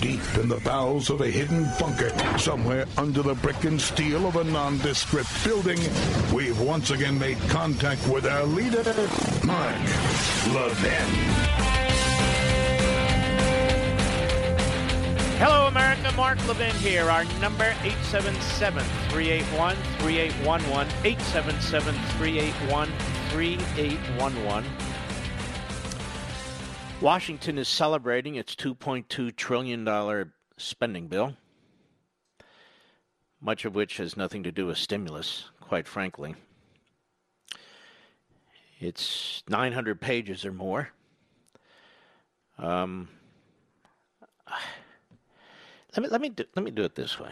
deep in the bowels of a hidden bunker, somewhere under the brick and steel of a nondescript building, we've once again made contact with our leader, Mark Levin. Hello, America. Mark Levin here. Our number, 877-381-3811, 877-381-3811. Washington is celebrating its $2.2 trillion spending bill, much of which has nothing to do with stimulus, quite frankly. It's 900 pages or more. Let me do it this way.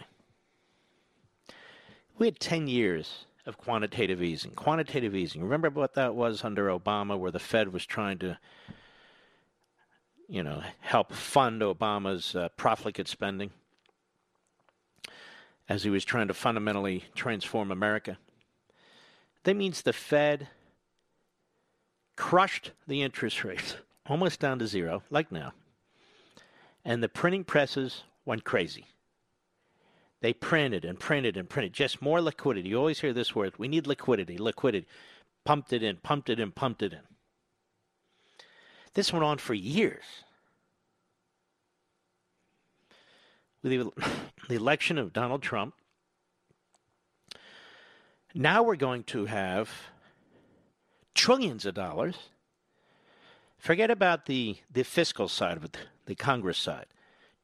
We had 10 years of quantitative easing. Quantitative easing. Remember what that was under Obama, where the Fed was trying to help fund Obama's profligate spending as he was trying to fundamentally transform America. That means the Fed crushed the interest rates almost down to zero, like now. And the printing presses went crazy. They printed and printed and printed. Just more liquidity. You always hear this word. We need liquidity, liquidity. Pumped it in, pumped it in, pumped it in. This went on for years. With the election of Donald Trump, now we're going to have trillions of dollars. Forget about the fiscal side of it, the Congress side.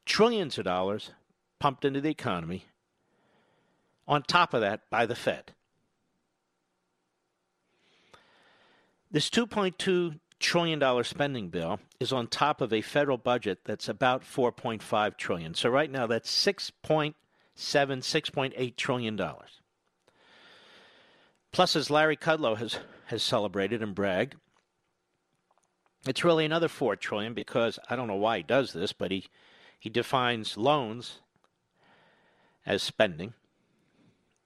Trillions of dollars pumped into the economy. On top of that, by the Fed. This $2.2 trillion spending bill is on top of a federal budget that's about $4.5 trillion. So right now that's $6.7, $6.8 trillion. Plus, as Larry Kudlow has celebrated and bragged, it's really another $4 trillion because I don't know why he does this, but he defines loans as spending.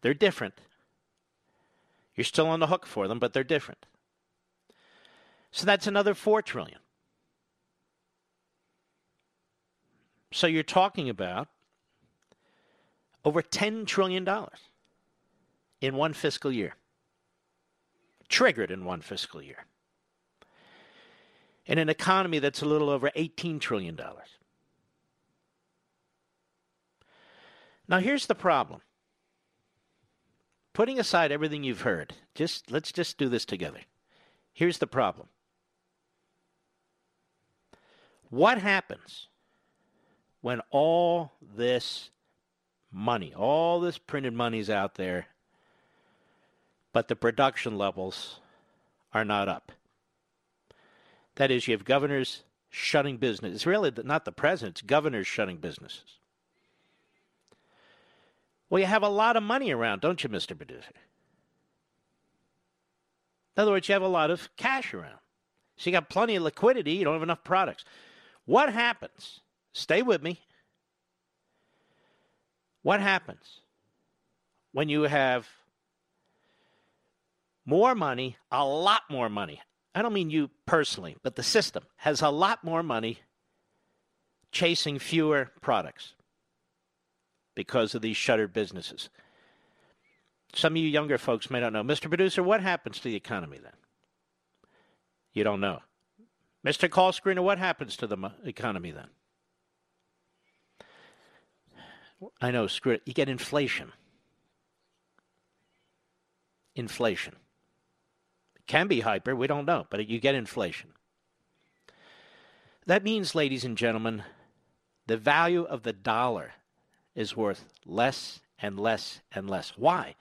They're different. You're still on the hook for them, but they're different. So that's another $4 trillion. So you're talking about over $10 trillion in one fiscal year. Triggered in one fiscal year. In an economy that's a little over $18 trillion. Now here's the problem. Putting aside everything you've heard, let's do this together. Here's the problem. What happens when all this money, all this printed money is out there, but the production levels are not up? That is, you have governors shutting business. It's really not the president, it's governors shutting businesses. Well, you have a lot of money around, don't you, Mr. Producer? In other words, you have a lot of cash around. So you got plenty of liquidity, you don't have enough products. What happens? Stay with me. What happens when you have more money, a lot more money? I don't mean you personally, but the system has a lot more money chasing fewer products because of these shuttered businesses. Some of you younger folks may not know. Mr. Producer, what happens to the economy then? You don't know. Mr. Call Screener, what happens to the economy then? I know, screw it. You get inflation. Inflation. It can be hyper, we don't know, but you get inflation. That means, ladies and gentlemen, the value of the dollar is worth less and less and less. Why?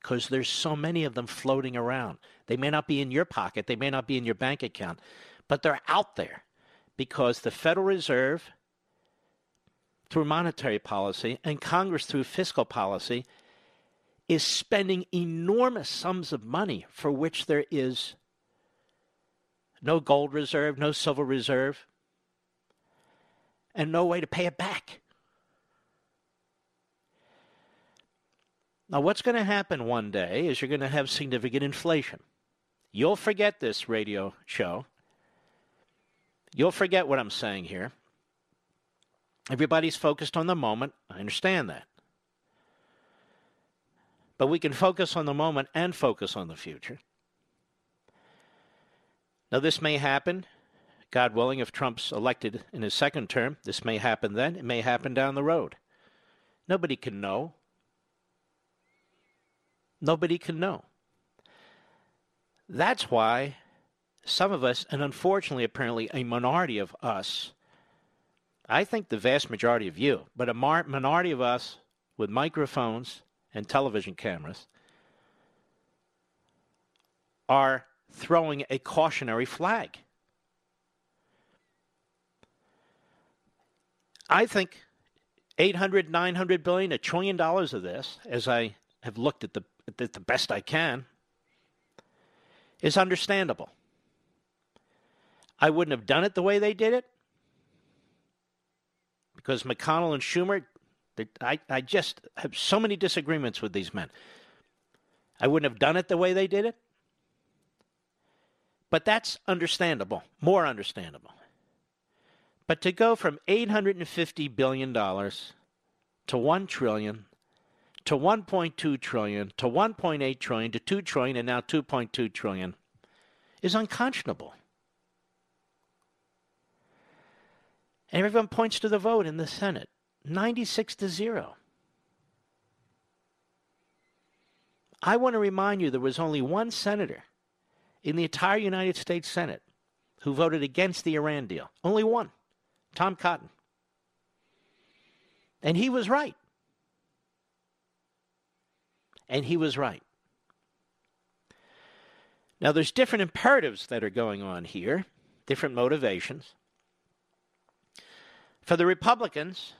Because there's so many of them floating around. They may not be in your pocket. They may not be in your bank account. But they're out there because the Federal Reserve through monetary policy and Congress through fiscal policy is spending enormous sums of money for which there is no gold reserve, no silver reserve, and no way to pay it back. Now, what's going to happen one day is you're going to have significant inflation. You'll forget this radio show. You'll forget what I'm saying here. Everybody's focused on the moment. I understand that. But we can focus on the moment and focus on the future. Now, this may happen, God willing, if Trump's elected in his second term. This may happen then. It may happen down the road. Nobody can know. Nobody can know. That's why some of us, and unfortunately, apparently, a minority of us, I think the vast majority of you, but a minority of us with microphones and television cameras are throwing a cautionary flag. I think $800, $900 billion, $1 trillion of this, as I have looked at the best I can, is understandable. I wouldn't have done it the way they did it because McConnell and Schumer, I just have so many disagreements with these men. I wouldn't have done it the way they did it. But that's understandable, more understandable. But to go from $850 billion to $1 trillion to $1.2 trillion to $1.8 trillion to $2 trillion and now $2.2 trillion is unconscionable. And everyone points to the vote in the Senate, 96-0. I want to remind you there was only one senator in the entire United States Senate who voted against the Iran deal. Only one, Tom Cotton. And he was right. And he was right. Now, there's different imperatives that are going on here, different motivations. For the Republicans,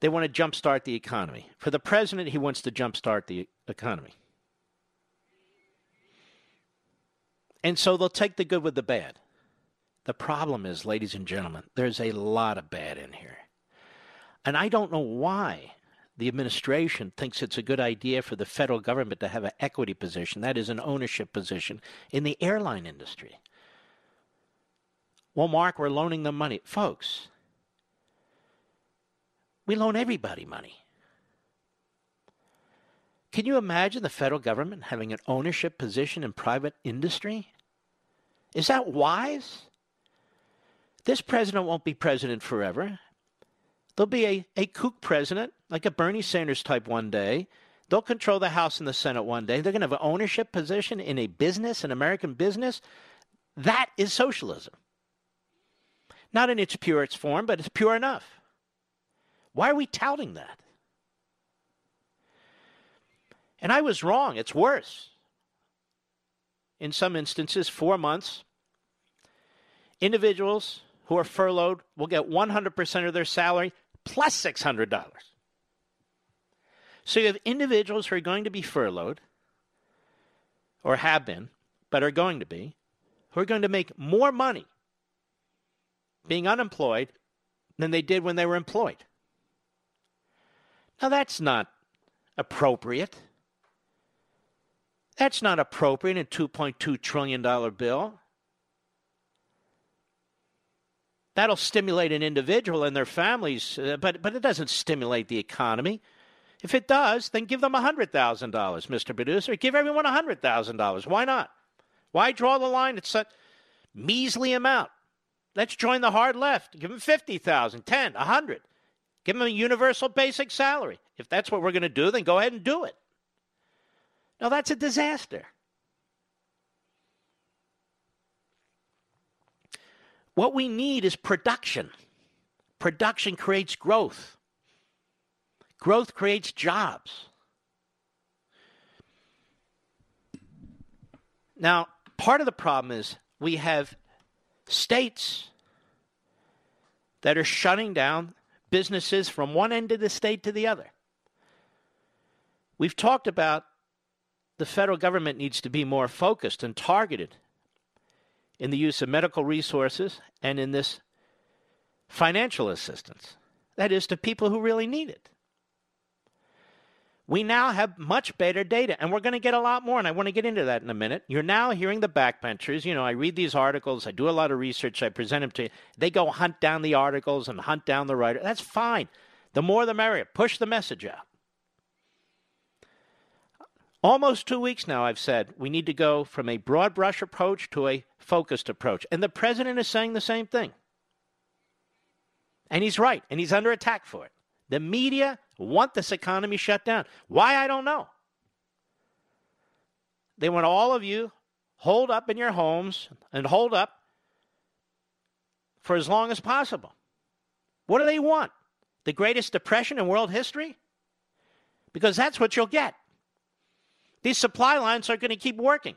they want to jumpstart the economy. For the president, he wants to jumpstart the economy. And so they'll take the good with the bad. The problem is, ladies and gentlemen, there's a lot of bad in here. And I don't know why the administration thinks it's a good idea for the federal government to have an equity position, that is an ownership position, in the airline industry. Well, Mark, we're loaning them money. Folks, we loan everybody money. Can you imagine the federal government having an ownership position in private industry? Is that wise? This president won't be president forever. There'll be a kook president, like a Bernie Sanders type one day. They'll control the House and the Senate one day. They're going to have an ownership position in a business, an American business. That is socialism. Not in its purest form, but it's pure enough. Why are we touting that? And I was wrong. It's worse. In some instances, 4 months, individuals who are furloughed will get 100% of their salary plus $600. So you have individuals who are going to be furloughed, or have been, but are going to be, who are going to make more money being unemployed than they did when they were employed. Now, that's not appropriate. That's not appropriate in a $2.2 trillion bill. That'll stimulate an individual and their families, but it doesn't stimulate the economy. If it does, then give them $100,000, Mr. Producer. Give everyone $100,000. Why not? Why draw the line at such measly amount? Let's join the hard left. Give them $50,000, $10,000, $100,000. Give them a universal basic salary. If that's what we're going to do, then go ahead and do it. Now, that's a disaster. What we need is production. Production creates growth. Growth creates jobs. Now, part of the problem is we have states that are shutting down businesses from one end of the state to the other. We've talked about the federal government needs to be more focused and targeted in the use of medical resources and in this financial assistance. That is, to people who really need it. We now have much better data, and we're going to get a lot more, and I want to get into that in a minute. You're now hearing the backbenchers. You know, I read these articles. I do a lot of research. I present them to you. They go hunt down the articles and hunt down the writer. That's fine. The more the merrier. Push the message out. Almost 2 weeks now I've said we need to go from a broad brush approach to a focused approach. And the president is saying the same thing. And he's right, and he's under attack for it. The media want this economy shut down. Why, I don't know. They want all of you holed up in your homes and holed up for as long as possible. What do they want? The greatest depression in world history? Because that's what you'll get. These supply lines aren't going to keep working.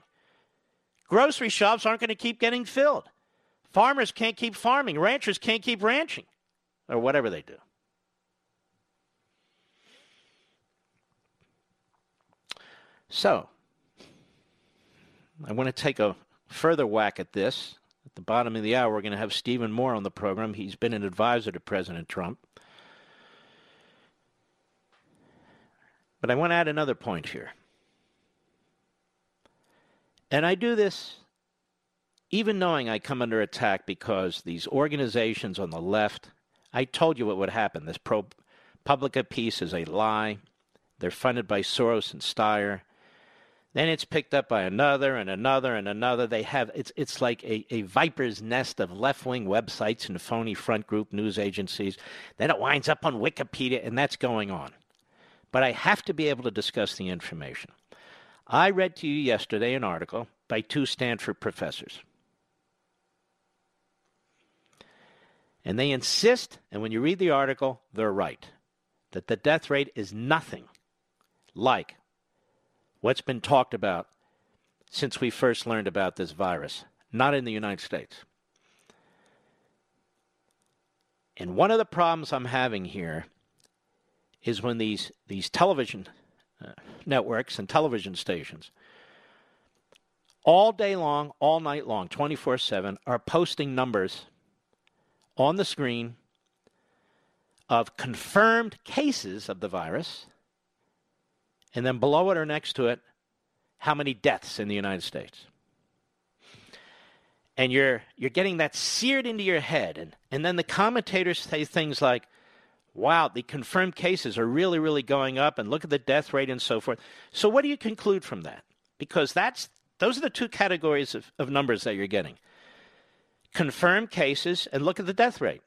Grocery shops aren't going to keep getting filled. Farmers can't keep farming. Ranchers can't keep ranching. Or whatever they do. So, I want to take a further whack at this. At the bottom of the hour, we're going to have Stephen Moore on the program. He's been an advisor to President Trump. But I want to add another point here. And I do this even knowing I come under attack because these organizations on the left, I told you what would happen. This ProPublica piece is a lie. They're funded by Soros and Steyer. Then it's picked up by another and another and another. They have it's like a viper's nest of left-wing websites and phony front group news agencies. Then it winds up on Wikipedia, and that's going on. But I have to be able to discuss the information. I read to you yesterday an article by two Stanford professors. And they insist, and when you read the article, they're right, that the death rate is nothing like what's been talked about since we first learned about this virus, not in the United States. And one of the problems I'm having here is when these television networks and television stations all day long, all night long, 24/7, are posting numbers on the screen of confirmed cases of the virus, and then below it or next to it, how many deaths in the United States. And you're getting that seared into your head. And then the commentators say things like, wow, the confirmed cases are really, really going up, and look at the death rate and so forth. So what do you conclude from that? Because those are the two categories of numbers that you're getting. Confirmed cases, and look at the death rate.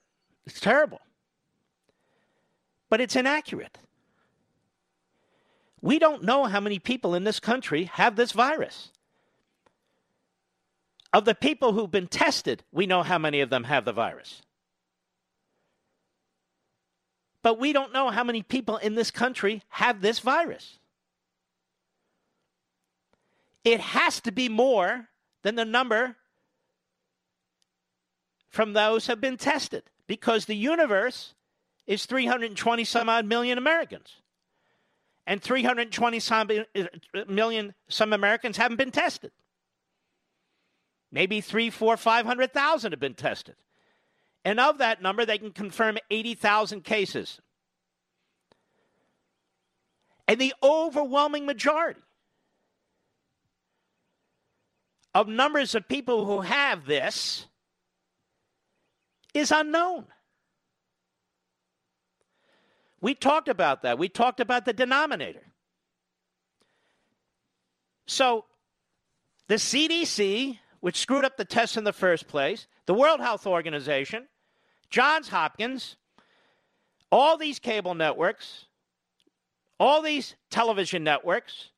It's terrible. But it's inaccurate. We don't know how many people in this country have this virus. Of the people who've been tested, we know how many of them have the virus. But we don't know how many people in this country have this virus. It has to be more than the number from those who have been tested, because the universe is 320-some-odd million Americans. And 320-some million some Americans haven't been tested. Maybe 300,000, 400,000, 500,000 have been tested. And of that number, they can confirm 80,000 cases. And the overwhelming majority of numbers of people who have this is unknown. We talked about that. We talked about the denominator. So the CDC, which screwed up the tests in the first place, the World Health Organization, Johns Hopkins, all these cable networks, all these television networks,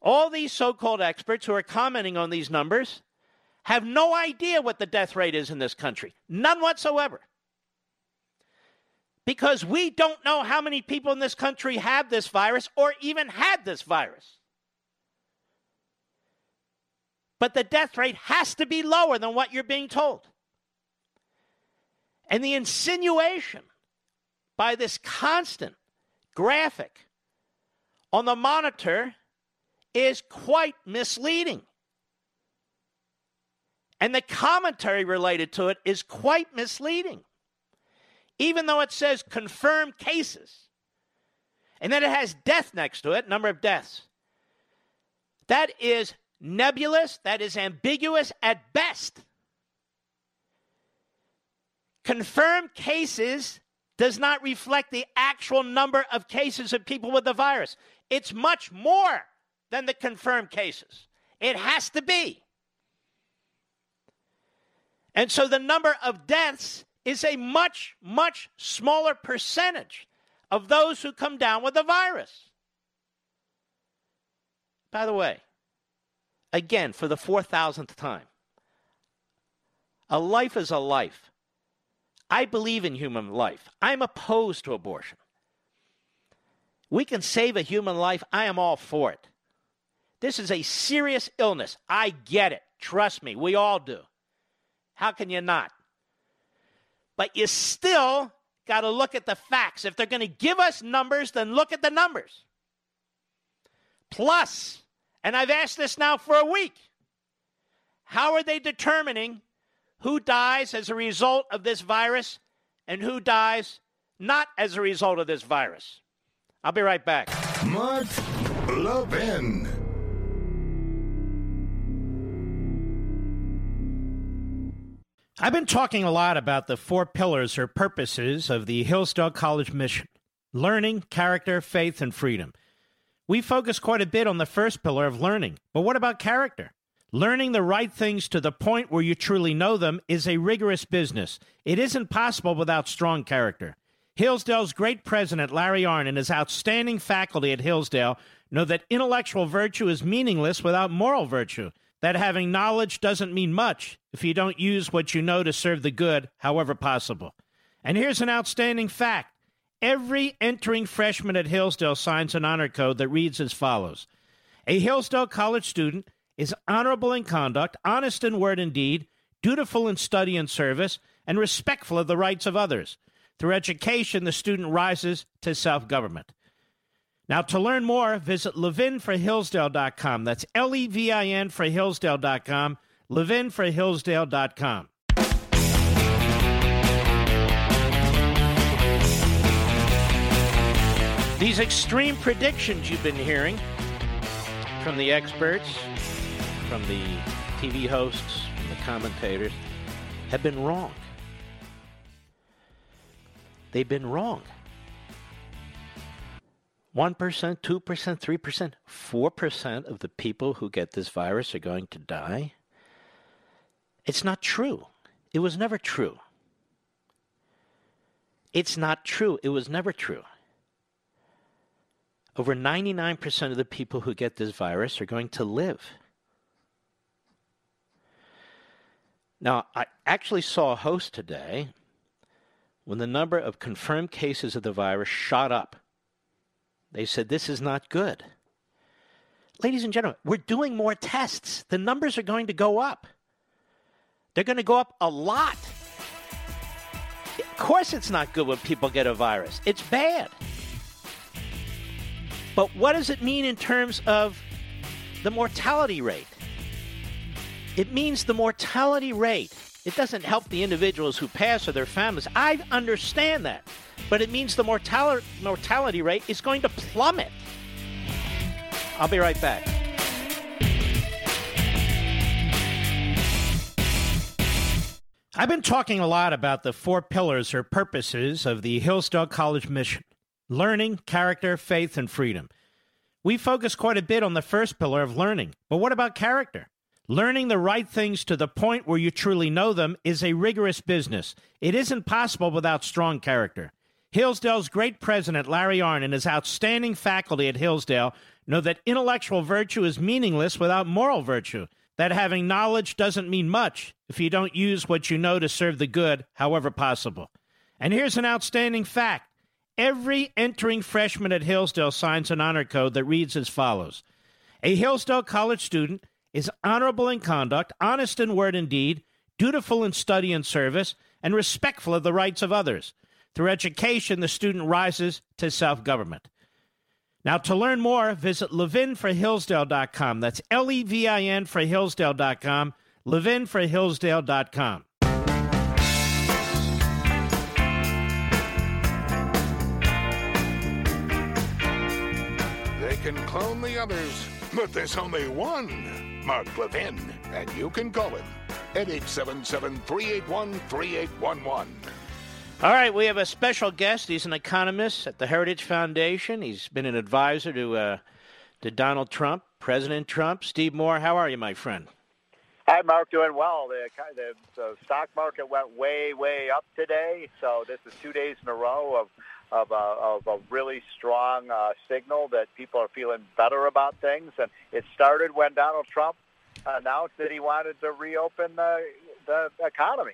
all these so-called experts who are commenting on these numbers have no idea what the death rate is in this country. None whatsoever. Because we don't know how many people in this country have this virus or even had this virus. But the death rate has to be lower than what you're being told. And the insinuation by this constant graphic on the monitor is quite misleading. And the commentary related to it is quite misleading. Even though it says confirmed cases, and then it has death next to it, number of deaths. That is nebulous, that is ambiguous at best. Confirmed cases does not reflect the actual number of cases of people with the virus. It's much more than the confirmed cases. It has to be. And so the number of deaths is a much, much smaller percentage of those who come down with the virus. By the way, again, for the 4,000th time, a life is a life. I believe in human life. I'm opposed to abortion. We can save a human life. I am all for it. This is a serious illness. I get it. Trust me, we all do. How can you not? But you still got to look at the facts. If they're going to give us numbers, then look at the numbers. Plus, and I've asked this now for a week, how are they determining who dies as a result of this virus and who dies not as a result of this virus? I'll be right back. Mark Levin. I've been talking a lot about the four pillars or purposes of the Hillsdale College mission: learning, character, faith, and freedom. We focus quite a bit on the first pillar of learning, but what about character? Learning the right things to the point where you truly know them is a rigorous business. It isn't possible without strong character. Hillsdale's great president, Larry Arnn, and his outstanding faculty at Hillsdale know that intellectual virtue is meaningless without moral virtue. That having knowledge doesn't mean much if you don't use what you know to serve the good, however possible. And here's an outstanding fact. Every entering freshman at Hillsdale signs an honor code that reads as follows. A Hillsdale College student is honorable in conduct, honest in word and deed, dutiful in study and service, and respectful of the rights of others. Through education, the student rises to self-government. Now, to learn more, visit levinforhillsdale.com. That's Levin for Hillsdale.com, levinforhillsdale.com. These extreme predictions you've been hearing from the experts, from the TV hosts, from the commentators, have been wrong. They've been wrong. 1%, 2%, 3%, 4% of the people who get this virus are going to die. It's not true. It was never true. It's not true. It was never true. Over 99% of the people who get this virus are going to live. Now, I actually saw a host today when the number of confirmed cases of the virus shot up. They said, this is not good. Ladies and gentlemen, we're doing more tests. The numbers are going to go up. They're going to go up a lot. Of course it's not good when people get a virus. It's bad. But what does it mean in terms of the mortality rate? It means the mortality rate. It doesn't help the individuals who pass or their families. I understand that. But it means the mortality rate is going to plummet. I'll be right back. I've been talking a lot about the four pillars or purposes of the Hillsdale College mission: learning, character, faith, and freedom. We focus quite a bit on the first pillar of learning, but what about character? Learning the right things to the point where you truly know them is a rigorous business. It isn't possible without strong character. Hillsdale's great president, Larry Arnn, and his outstanding faculty at Hillsdale know that intellectual virtue is meaningless without moral virtue. That having knowledge doesn't mean much if you don't use what you know to serve the good, however possible. And here's an outstanding fact. Every entering freshman at Hillsdale signs an honor code that reads as follows. A Hillsdale College student is honorable in conduct, honest in word and deed, dutiful in study and service, and respectful of the rights of others. Through education, the student rises to self-government. Now, to learn more, visit levinforhillsdale.com. That's Levin for Hillsdale.com, levinforhillsdale.com. They can clone the others, but there's only one Mark Levin, and you can call him at 877-381-3811. All right, we have a special guest. He's an economist at the Heritage Foundation. He's been an advisor to Donald Trump, President Trump. Steve Moore, how are you, my friend? Hi, Mark. Doing well. The stock market went way, way up today. So this is 2 days in a row of a really strong signal that people are feeling better about things. And it started when Donald Trump announced that he wanted to reopen the economy.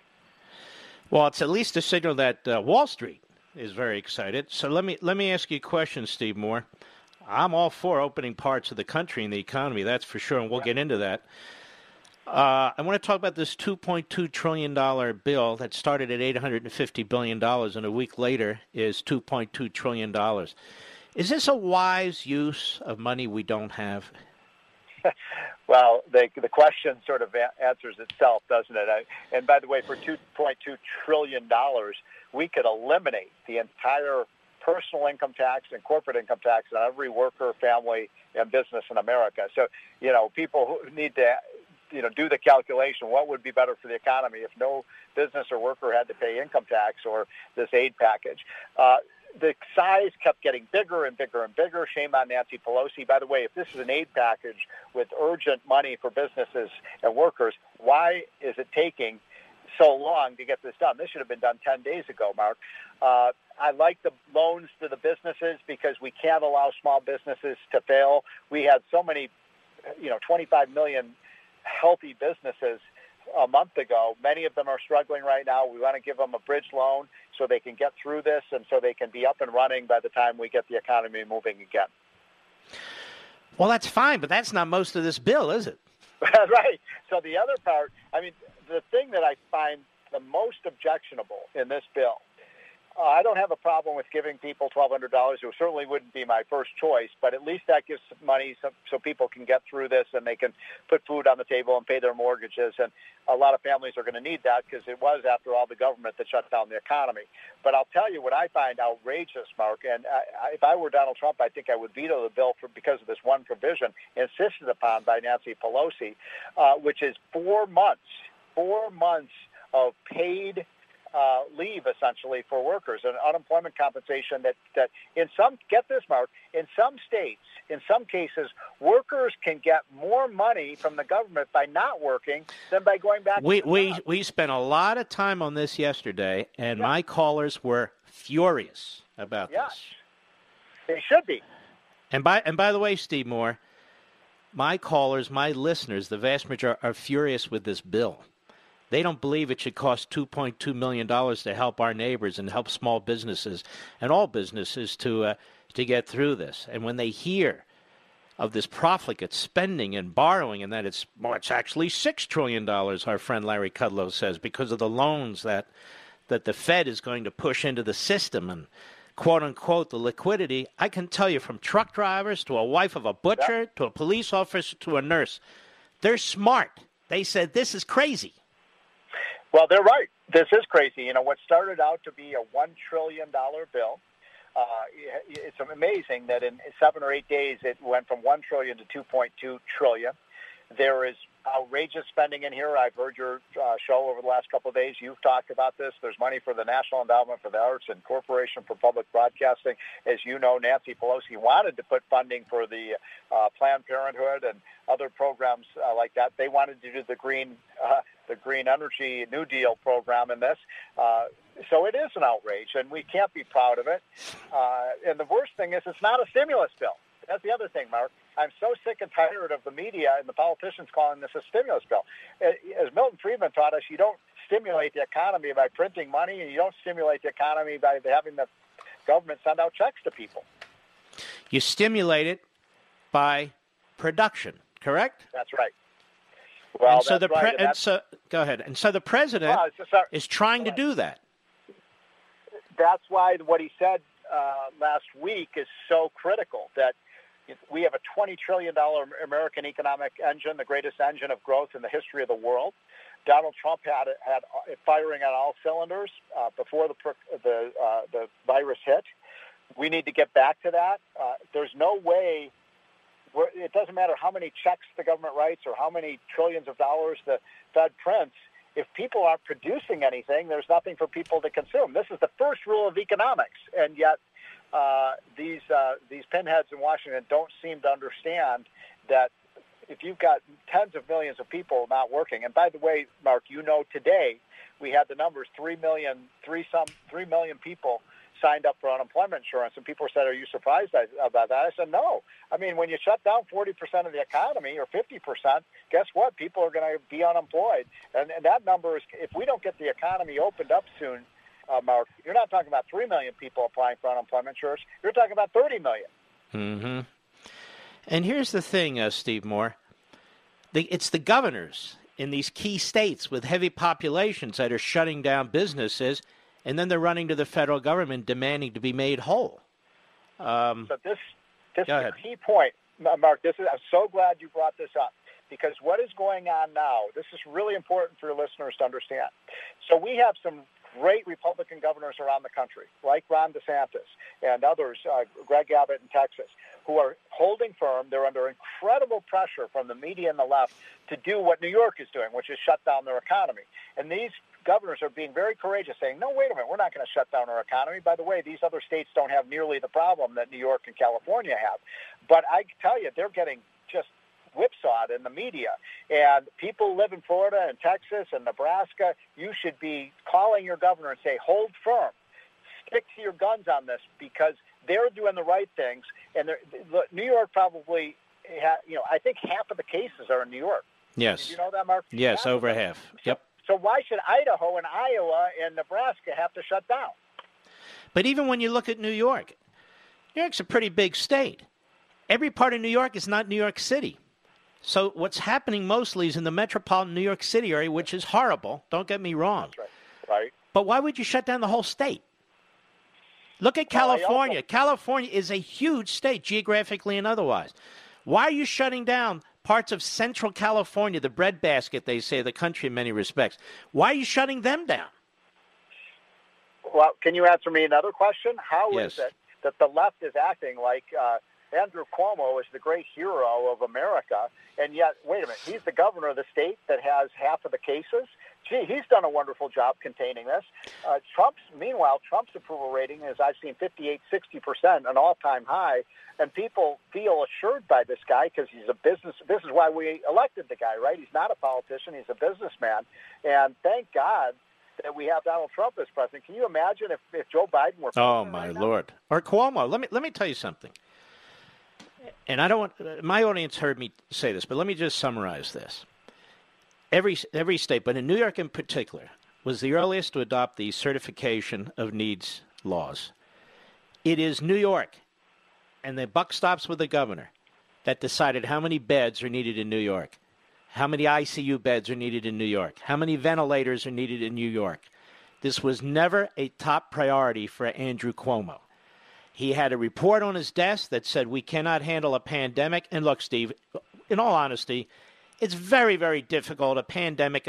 Well, it's at least a signal that Wall Street is very excited. So let me ask you a question, Steve Moore. I'm all for opening parts of the country and the economy, that's for sure, and we'll get into that. I want to talk about this $2.2 trillion bill that started at $850 billion and a week later is $2.2 trillion. Is this a wise use of money we don't have? Well, the question sort of answers itself, doesn't it? And by the way, for $2.2 trillion, we could eliminate the entire personal income tax and corporate income tax on every worker, family, and business in America. So, you know, people who need to, you know, do the calculation. What would be better for the economy if no business or worker had to pay income tax or this aid package? The size kept getting bigger and bigger and bigger. Shame on Nancy Pelosi. By the way, if this is an aid package with urgent money for businesses and workers, why is it taking so long to get this done? This should have been done 10 days ago, Mark. I like the loans to the businesses because we can't allow small businesses to fail. We had so many, 25 million healthy businesses a month ago. Many of them are struggling right now. We want to give them a bridge loan so they can get through this and so they can be up and running by the time we get the economy moving again. Well, that's fine, but that's not most of this bill, is it? Right. So the other part, the thing that I find the most objectionable in this bill, I don't have a problem with giving people $1,200. It certainly wouldn't be my first choice, but at least that gives money so people can get through this and they can put food on the table and pay their mortgages. And a lot of families are going to need that because it was, after all, the government that shut down the economy. But I'll tell you what I find outrageous, Mark, and if I were Donald Trump, I think I would veto the bill because of this one provision insisted upon by Nancy Pelosi, which is 4 months of paid leave, essentially, for workers and unemployment compensation that in some, get this, Mark, in some states, in some cases, workers can get more money from the government by not working than by going back to the job. We spent a lot of time on this yesterday, and my callers were furious about this. They should be. And by the way, Steve Moore, my callers, my listeners, the vast majority are furious with this bill. They don't believe it should cost $2.2 million to help our neighbors and help small businesses and all businesses to get through this. And when they hear of this profligate spending and borrowing and that it's actually $6 trillion, our friend Larry Kudlow says, because of the loans that the Fed is going to push into the system and, quote, unquote, the liquidity, I can tell you from truck drivers to a wife of a butcher to a police officer to a nurse, they're smart. They said this is crazy. Well, they're right. This is crazy. What started out to be a $1 trillion bill, it's amazing that in 7 or 8 days it went from $1 trillion to $2.2 trillion. There is outrageous spending in here. I've heard your show over the last couple of days. You've talked about this. There's money for the National Endowment for the Arts and Corporation for Public Broadcasting. As you know, Nancy Pelosi wanted to put funding for the Planned Parenthood and other programs like that. They wanted to do the Green Energy New Deal program in this. So it is an outrage, and we can't be proud of it. And the worst thing is it's not a stimulus bill. That's the other thing, Mark. I'm so sick and tired of the media and the politicians calling this a stimulus bill. As Milton Friedman taught us, you don't stimulate the economy by printing money, and you don't stimulate the economy by having the government send out checks to people. You stimulate it by production, correct? That's right. Well, and so that's right. And so, go ahead. And so the president is trying to do that. That's why what he said last week is so critical, that we have a $20 trillion American economic engine, the greatest engine of growth in the history of the world. Donald Trump had it firing on all cylinders before the virus hit. We need to get back to that. There's no way. It doesn't matter how many checks the government writes or how many trillions of dollars the Fed prints. If people aren't producing anything, there's nothing for people to consume. This is the first rule of economics, and yet these pinheads in Washington don't seem to understand that if you've got tens of millions of people not working, and by the way, Mark, you know today we had the numbers, 3 million people signed up for unemployment insurance, and people said, "Are you surprised about that?" I said, "No. I mean, when you shut down 40% of the economy or 50%, guess what? People are going to be unemployed, and that number is, if we don't get the economy opened up soon, Mark, you're not talking about 3 million people applying for unemployment insurance. You're talking about 30 million." Mm-hmm. And here's the thing, Steve Moore. It's the governors in these key states with heavy populations that are shutting down businesses. And then they're running to the federal government demanding to be made whole. But this is a key point, Mark. I'm so glad you brought this up, because what is going on now, this is really important for your listeners to understand. So we have some great Republican governors around the country, like Ron DeSantis and others, Greg Abbott in Texas, who are holding firm. They're under incredible pressure from the media and the left to do what New York is doing, which is shut down their economy. And these governors are being very courageous, saying, "No, wait a minute, we're not going to shut down our economy. By the way, these other states don't have nearly the problem that New York and California have." But I tell you, they're getting just whipsawed in the media. And people live in Florida and Texas and Nebraska. You should be calling your governor and say, "Hold firm. Stick to your guns on this," because they're doing the right things. And New York probably, I think half of the cases are in New York. Yes. Did you know that, Mark? Yes, over half. Yep. So why should Idaho and Iowa and Nebraska have to shut down? But even when you look at New York, New York's a pretty big state. Every part of New York is not New York City. So what's happening mostly is in the metropolitan New York City area, which is horrible. Don't get me wrong. That's right. But why would you shut down the whole state? Look at California. California is a huge state, geographically and otherwise. Why are you shutting down parts of central California, the breadbasket, they say, of the country in many respects? Why are you shutting them down? Well, can you answer me another question? How is it that the left is acting like Andrew Cuomo is the great hero of America, and yet, wait a minute, he's the governor of the state that has half of the cases? Gee, he's done a wonderful job containing this. Trump's approval rating is, I've seen, 58, 60%, an all-time high, and people feel assured by this guy because he's a business. This is why we elected the guy, right? He's not a politician. He's a businessman, and thank God that we have Donald Trump as president. Can you imagine if Joe Biden were president? Oh, my Lord. Or Cuomo. Let me tell you something. And I don't want, my audience heard me say this, but let me just summarize this. Every state, but in New York in particular, was the earliest to adopt the certification of needs laws. It is New York, and the buck stops with the governor, that decided how many beds are needed in New York, how many ICU beds are needed in New York, how many ventilators are needed in New York. This was never a top priority for Andrew Cuomo. He had a report on his desk that said we cannot handle a pandemic. And look, Steve, in all honesty, it's very, very difficult. A pandemic,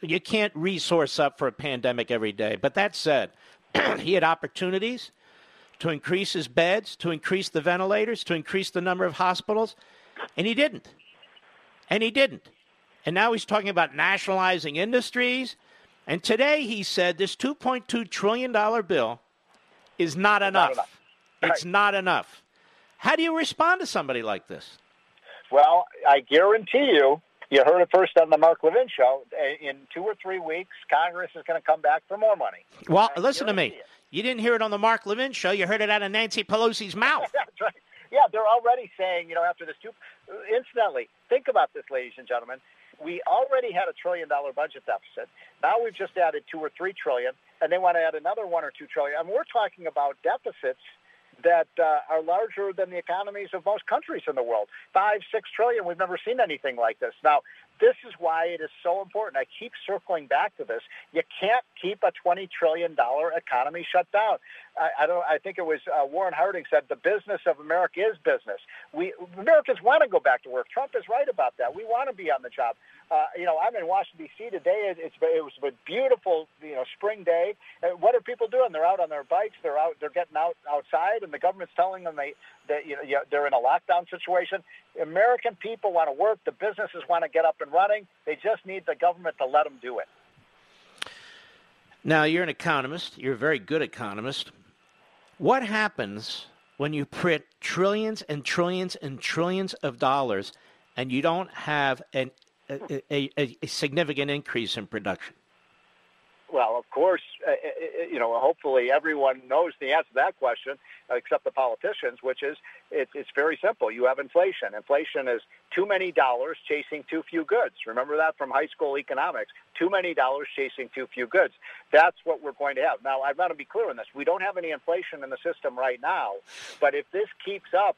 you can't resource up for a pandemic every day. But that said, he had opportunities to increase his beds, to increase the ventilators, to increase the number of hospitals, and he didn't. And now he's talking about nationalizing industries. And today he said this $2.2 trillion bill is not enough. It's not enough. How do you respond to somebody like this? Well, I guarantee you heard it first on the Mark Levin show, in 2 or 3 weeks, Congress is going to come back for more money. Well, listen to me. You didn't hear it on the Mark Levin show. You heard it out of Nancy Pelosi's mouth. That's right. Yeah, they're already saying, after this, incidentally, think about this, ladies and gentlemen. We already had a $1 trillion budget deficit. Now we've just added 2 or 3 trillion, and they want to add another 1 or 2 trillion. I mean, we're talking about deficits that are larger than the economies of most countries in the world. 5-6 trillion. We've never seen anything like this. Now, this is why it is so important. I keep circling back to this. You can't keep a $20 trillion economy shut down. I think it was Warren Harding said, the business of America is business. Americans want to go back to work. Trump is right about that. We want to be on the job. I'm in Washington, D.C. today. It was a beautiful, spring day. What are people doing? They're out on their bikes. They're getting outside, and the government's telling them that they're in a lockdown situation. American people want to work. The businesses want to get up and running. They just need the government to let them do it. Now, you're an economist. You're a very good economist. What happens when you print trillions and trillions and trillions of dollars and you don't have a significant increase in production? Well, of course, hopefully everyone knows the answer to that question, except the politicians, which is it's very simple. You have inflation. Inflation is too many dollars chasing too few goods. Remember that from high school economics. Too many dollars chasing too few goods. That's what we're going to have. Now, I want to be clear on this. We don't have any inflation in the system right now, but if this keeps up,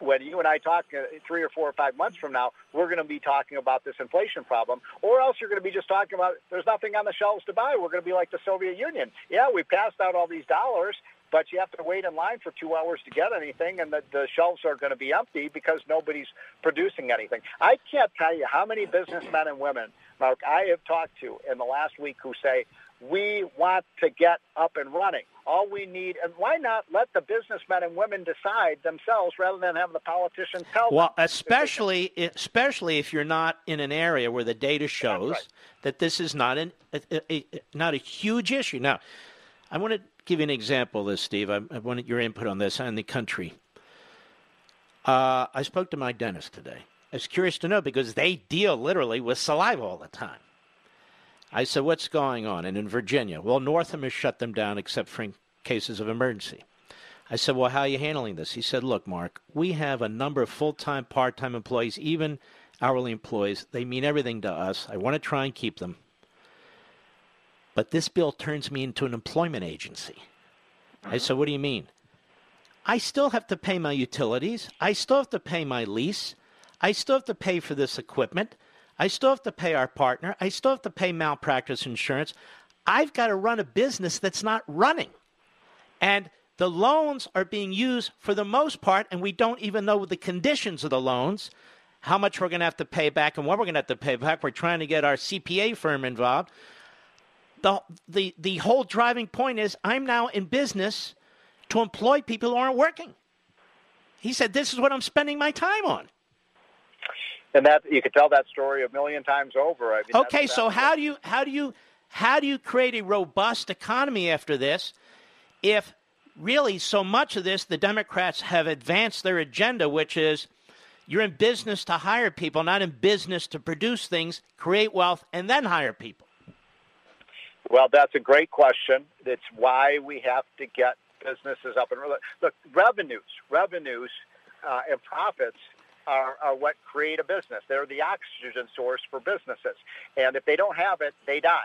when you and I talk 3 or 4 or 5 months from now, we're going to be talking about this inflation problem, or else you're going to be just talking about there's nothing on the shelves to buy. We're going to be like the Soviet Union. Yeah, we passed out all these dollars, but you have to wait in line for 2 hours to get anything, and the shelves are going to be empty because nobody's producing anything. I can't tell you how many businessmen and women, Mark, I have talked to in the last week who say, we want to get up and running. All we need, and why not let the businessmen and women decide themselves rather than have the politicians tell them? Well, especially if you're not in an area where the data shows that this is not a huge issue. Now, I want to give you an example of this, Steve. I wanted your input on this and the country. I spoke to my dentist today. I was curious to know because they deal literally with saliva all the time. I said, what's going on? And in Virginia, well, Northam has shut them down except for in cases of emergency. I said, well, how are you handling this? He said, look, Mark, we have a number of full-time, part-time employees, even hourly employees. They mean everything to us. I want to try and keep them. But this bill turns me into an employment agency. I said, what do you mean? I still have to pay my utilities. I still have to pay my lease. I still have to pay for this equipment. I still have to pay our partner. I still have to pay malpractice insurance. I've got to run a business that's not running. And the loans are being used for the most part, and we don't even know the conditions of the loans, how much we're going to have to pay back and what we're going to have to pay back. We're trying to get our CPA firm involved. The whole driving point is I'm now in business to employ people who aren't working. He said, this is what I'm spending my time on. And that you could tell that story a million times over. I mean, okay, so how do you create a robust economy after this if really so much of this the Democrats have advanced their agenda, which is you're in business to hire people, not in business to produce things, create wealth, and then hire people? Well, that's a great question. That's why we have to get businesses up and running. Look, revenues and profits are what create a business. They're the oxygen source for businesses. And if they don't have it, they die.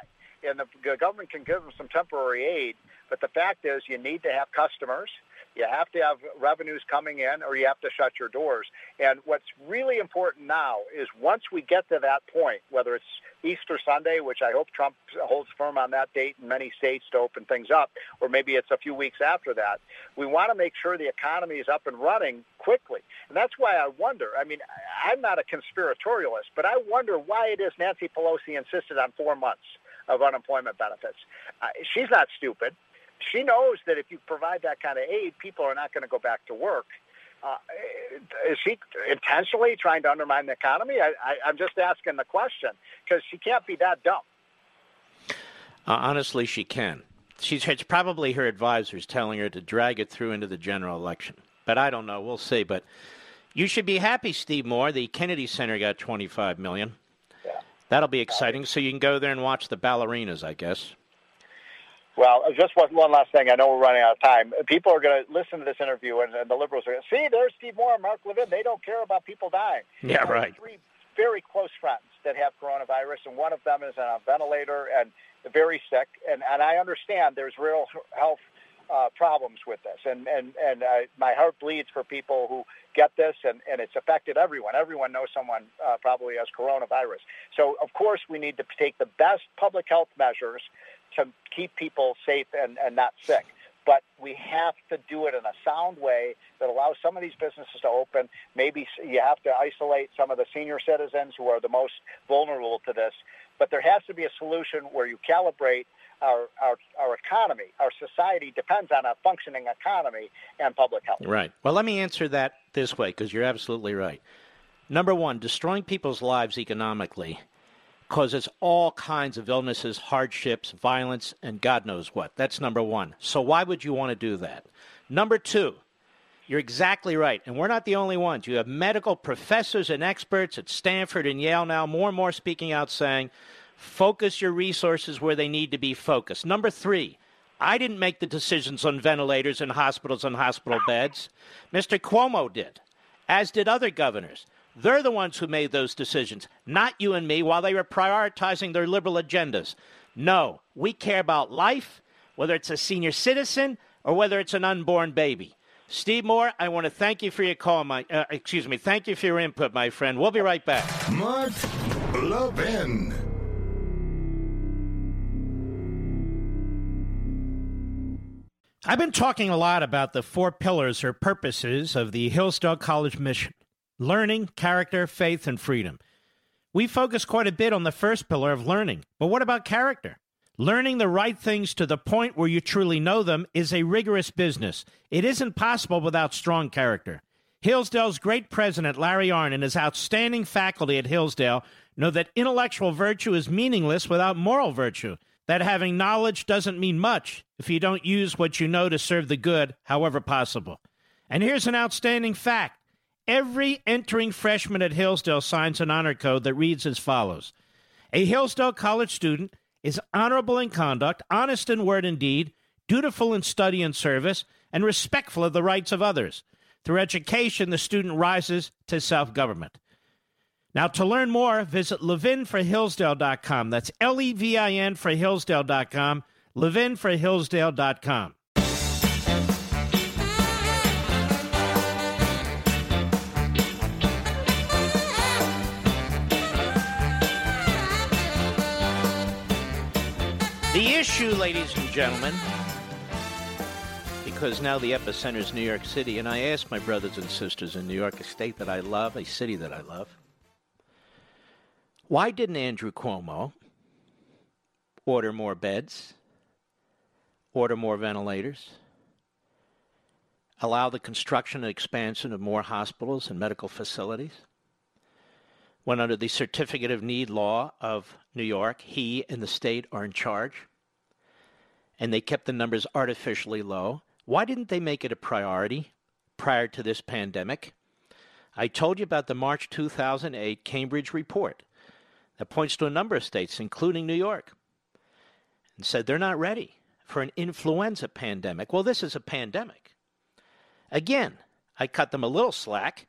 And the government can give them some temporary aid, but the fact is you need to have customers, you have to have revenues coming in, or you have to shut your doors. And what's really important now is once we get to that point, whether it's Easter Sunday, which I hope Trump holds firm on that date in many states to open things up, or maybe it's a few weeks after that, we want to make sure the economy is up and running quickly. And that's why I wonder, I mean, I'm not a conspiratorialist, but I wonder why it is Nancy Pelosi insisted on 4 months of unemployment benefits. She's not stupid. She knows that if you provide that kind of aid, people are not going to go back to work. Is she intentionally trying to undermine the economy? I'm just asking the question because she can't be that dumb. Honestly, she can. It's probably her advisors telling her to drag it through into the general election. But I don't know. We'll see. But you should be happy, Steve Moore. The Kennedy Center got $25 million. Yeah. That'll be exciting. So you can go there and watch the ballerinas, I guess. Well, just one last thing. I know we're running out of time. People are going to listen to this interview, and the liberals are going to see, there's Steve Moore and Mark Levin. They don't care about people dying. Yeah, right. Three very close friends that have coronavirus, and one of them is on a ventilator and very sick. And I understand there's real health problems with this. And my heart bleeds for people who get this, and it's affected everyone. Everyone knows someone probably has coronavirus. So, of course, we need to take the best public health measures to keep people safe and not sick. But we have to do it in a sound way that allows some of these businesses to open. Maybe you have to isolate some of the senior citizens who are the most vulnerable to this. But there has to be a solution where you calibrate our economy. Our society depends on a functioning economy and public health. Right. Well, let me answer that this way, because you're absolutely right. Number one, destroying people's lives economically causes all kinds of illnesses, hardships, violence, and God knows what. That's number one. So why would you want to do that? Number two, you're exactly right, and we're not the only ones. You have medical professors and experts at Stanford and Yale now, more and more speaking out saying, focus your resources where they need to be focused. Number three, I didn't make the decisions on ventilators in hospitals and hospital beds. Mr. Cuomo did, as did other governors. They're the ones who made those decisions, not you and me, while they were prioritizing their liberal agendas. No, we care about life, whether it's a senior citizen or whether it's an unborn baby. Steve Moore, I want to thank you for your call, thank you for your input, my friend. We'll be right back. Mark Levin. I've been talking a lot about the four pillars or purposes of the Hillsdale College mission: learning, character, faith, and freedom. We focus quite a bit on the first pillar of learning, but what about character? Learning the right things to the point where you truly know them is a rigorous business. It isn't possible without strong character. Hillsdale's great president, Larry Arnn, and his outstanding faculty at Hillsdale know that intellectual virtue is meaningless without moral virtue, that having knowledge doesn't mean much if you don't use what you know to serve the good, however possible. And here's an outstanding fact. Every entering freshman at Hillsdale signs an honor code that reads as follows. A Hillsdale College student is honorable in conduct, honest in word and deed, dutiful in study and service, and respectful of the rights of others. Through education, the student rises to self-government. Now, to learn more, visit levinforhillsdale.com. That's L-E-V-I-N for Hillsdale.com, levinforhillsdale.com. The issue, ladies and gentlemen, because now the epicenter is New York City, and I asked my brothers and sisters in New York, a state that I love, a city that I love, why didn't Andrew Cuomo order more beds, order more ventilators, allow the construction and expansion of more hospitals and medical facilities? When under the Certificate of Need law of New York, he and the state are in charge, and they kept the numbers artificially low. Why didn't they make it a priority prior to this pandemic? I told you about the March 2008 Cambridge report that points to a number of states, including New York, and said they're not ready for an influenza pandemic. Well, this is a pandemic. Again, I cut them a little slack,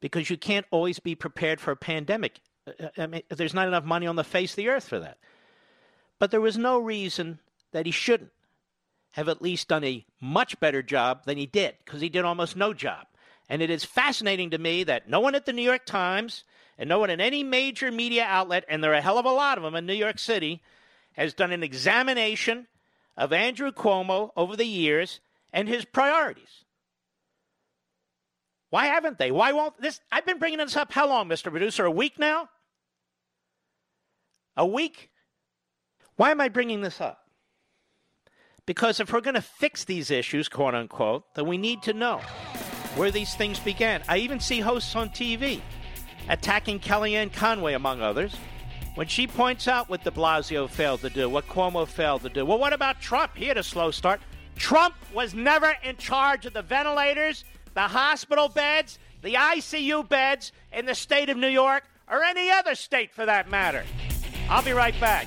because you can't always be prepared for a pandemic. I mean, there's not enough money on the face of the earth for that. But there was no reason that he shouldn't have at least done a much better job than he did, because he did almost no job. And it is fascinating to me that no one at the New York Times and no one in any major media outlet, and there are a hell of a lot of them in New York City, has done an examination of Andrew Cuomo over the years and his priorities. Why haven't they? Why won't this? I've been bringing this up how long, Mr. Producer? A week now? A week? Why am I bringing this up? Because if we're going to fix these issues, quote unquote, then we need to know where these things began. I even see hosts on TV attacking Kellyanne Conway, among others, when she points out what de Blasio failed to do, what Cuomo failed to do. Well, what about Trump? He had a slow start. Trump was never in charge of the ventilators, the hospital beds, the ICU beds in the state of New York, or any other state for that matter. I'll be right back.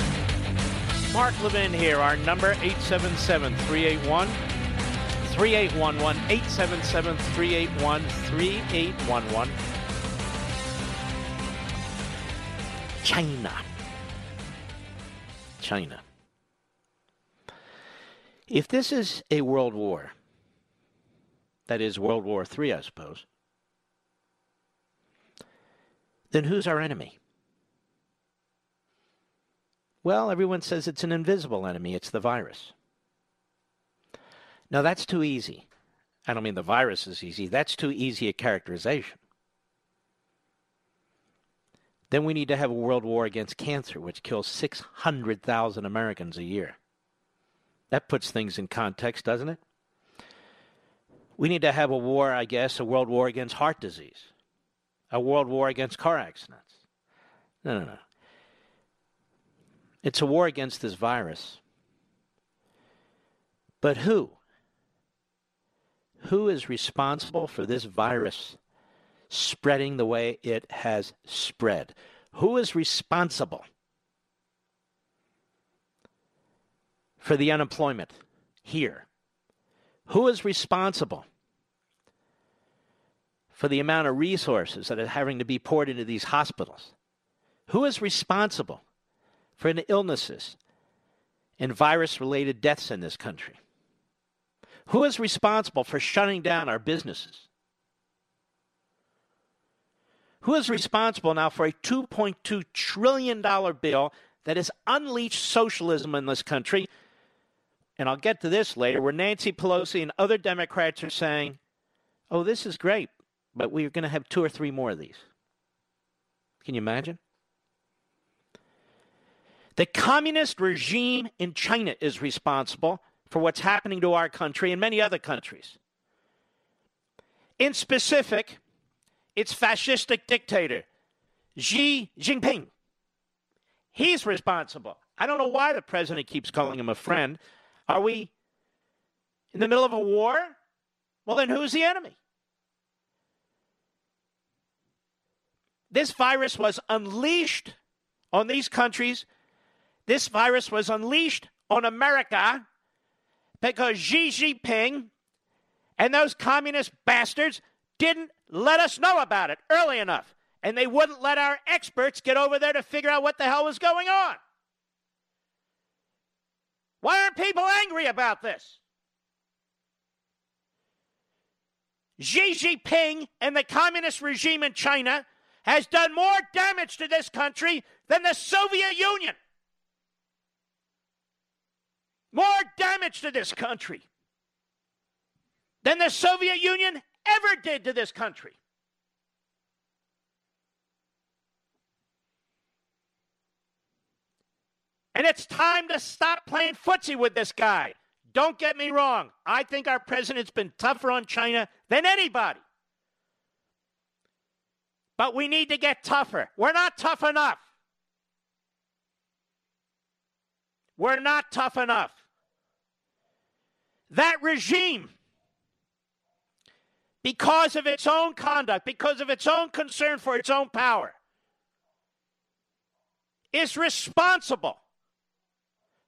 Mark Levin here. Our number, 877-381-3811, 877-381-3811. China. If this is a world war, that is World War III, I suppose, then who's our enemy? Well, everyone says it's an invisible enemy. It's the virus. Now, that's too easy. I don't mean the virus is easy. That's too easy a characterization. Then we need to have a world war against cancer, which kills 600,000 Americans a year. That puts things in context, doesn't it? We need to have a war, I guess, a world war against heart disease, a world war against car accidents. No. It's a war against this virus. But who? Who is responsible for this virus spreading the way it has spread? Who is responsible for the unemployment here? Who is responsible for the amount of resources that are having to be poured into these hospitals? Who is responsible for the illnesses and virus-related deaths in this country? Who is responsible for shutting down our businesses? Who is responsible now for a $2.2 trillion bill that has unleashed socialism in this country? And I'll get to this later, where Nancy Pelosi and other Democrats are saying, oh, this is great, but we're going to have 2 or 3 more of these. Can you imagine? The communist regime in China is responsible for what's happening to our country and many other countries. In specific, it's fascistic dictator Xi Jinping. He's responsible. I don't know why the president keeps calling him a friend. Are we in the middle of a war? Well, then who's the enemy? This virus was unleashed on these countries. This virus was unleashed on America because Xi Jinping and those communist bastards didn't let us know about it early enough. And they wouldn't let our experts get over there to figure out what the hell was going on. Why aren't people angry about this? Xi Jinping and the communist regime in China has done more damage to this country than the Soviet Union. More damage to this country than the Soviet Union ever did to this country. And it's time to stop playing footsie with this guy. Don't get me wrong. I think our president's been tougher on China than anybody. But we need to get tougher. We're not tough enough. We're not tough enough. That regime, because of its own conduct, because of its own concern for its own power, is responsible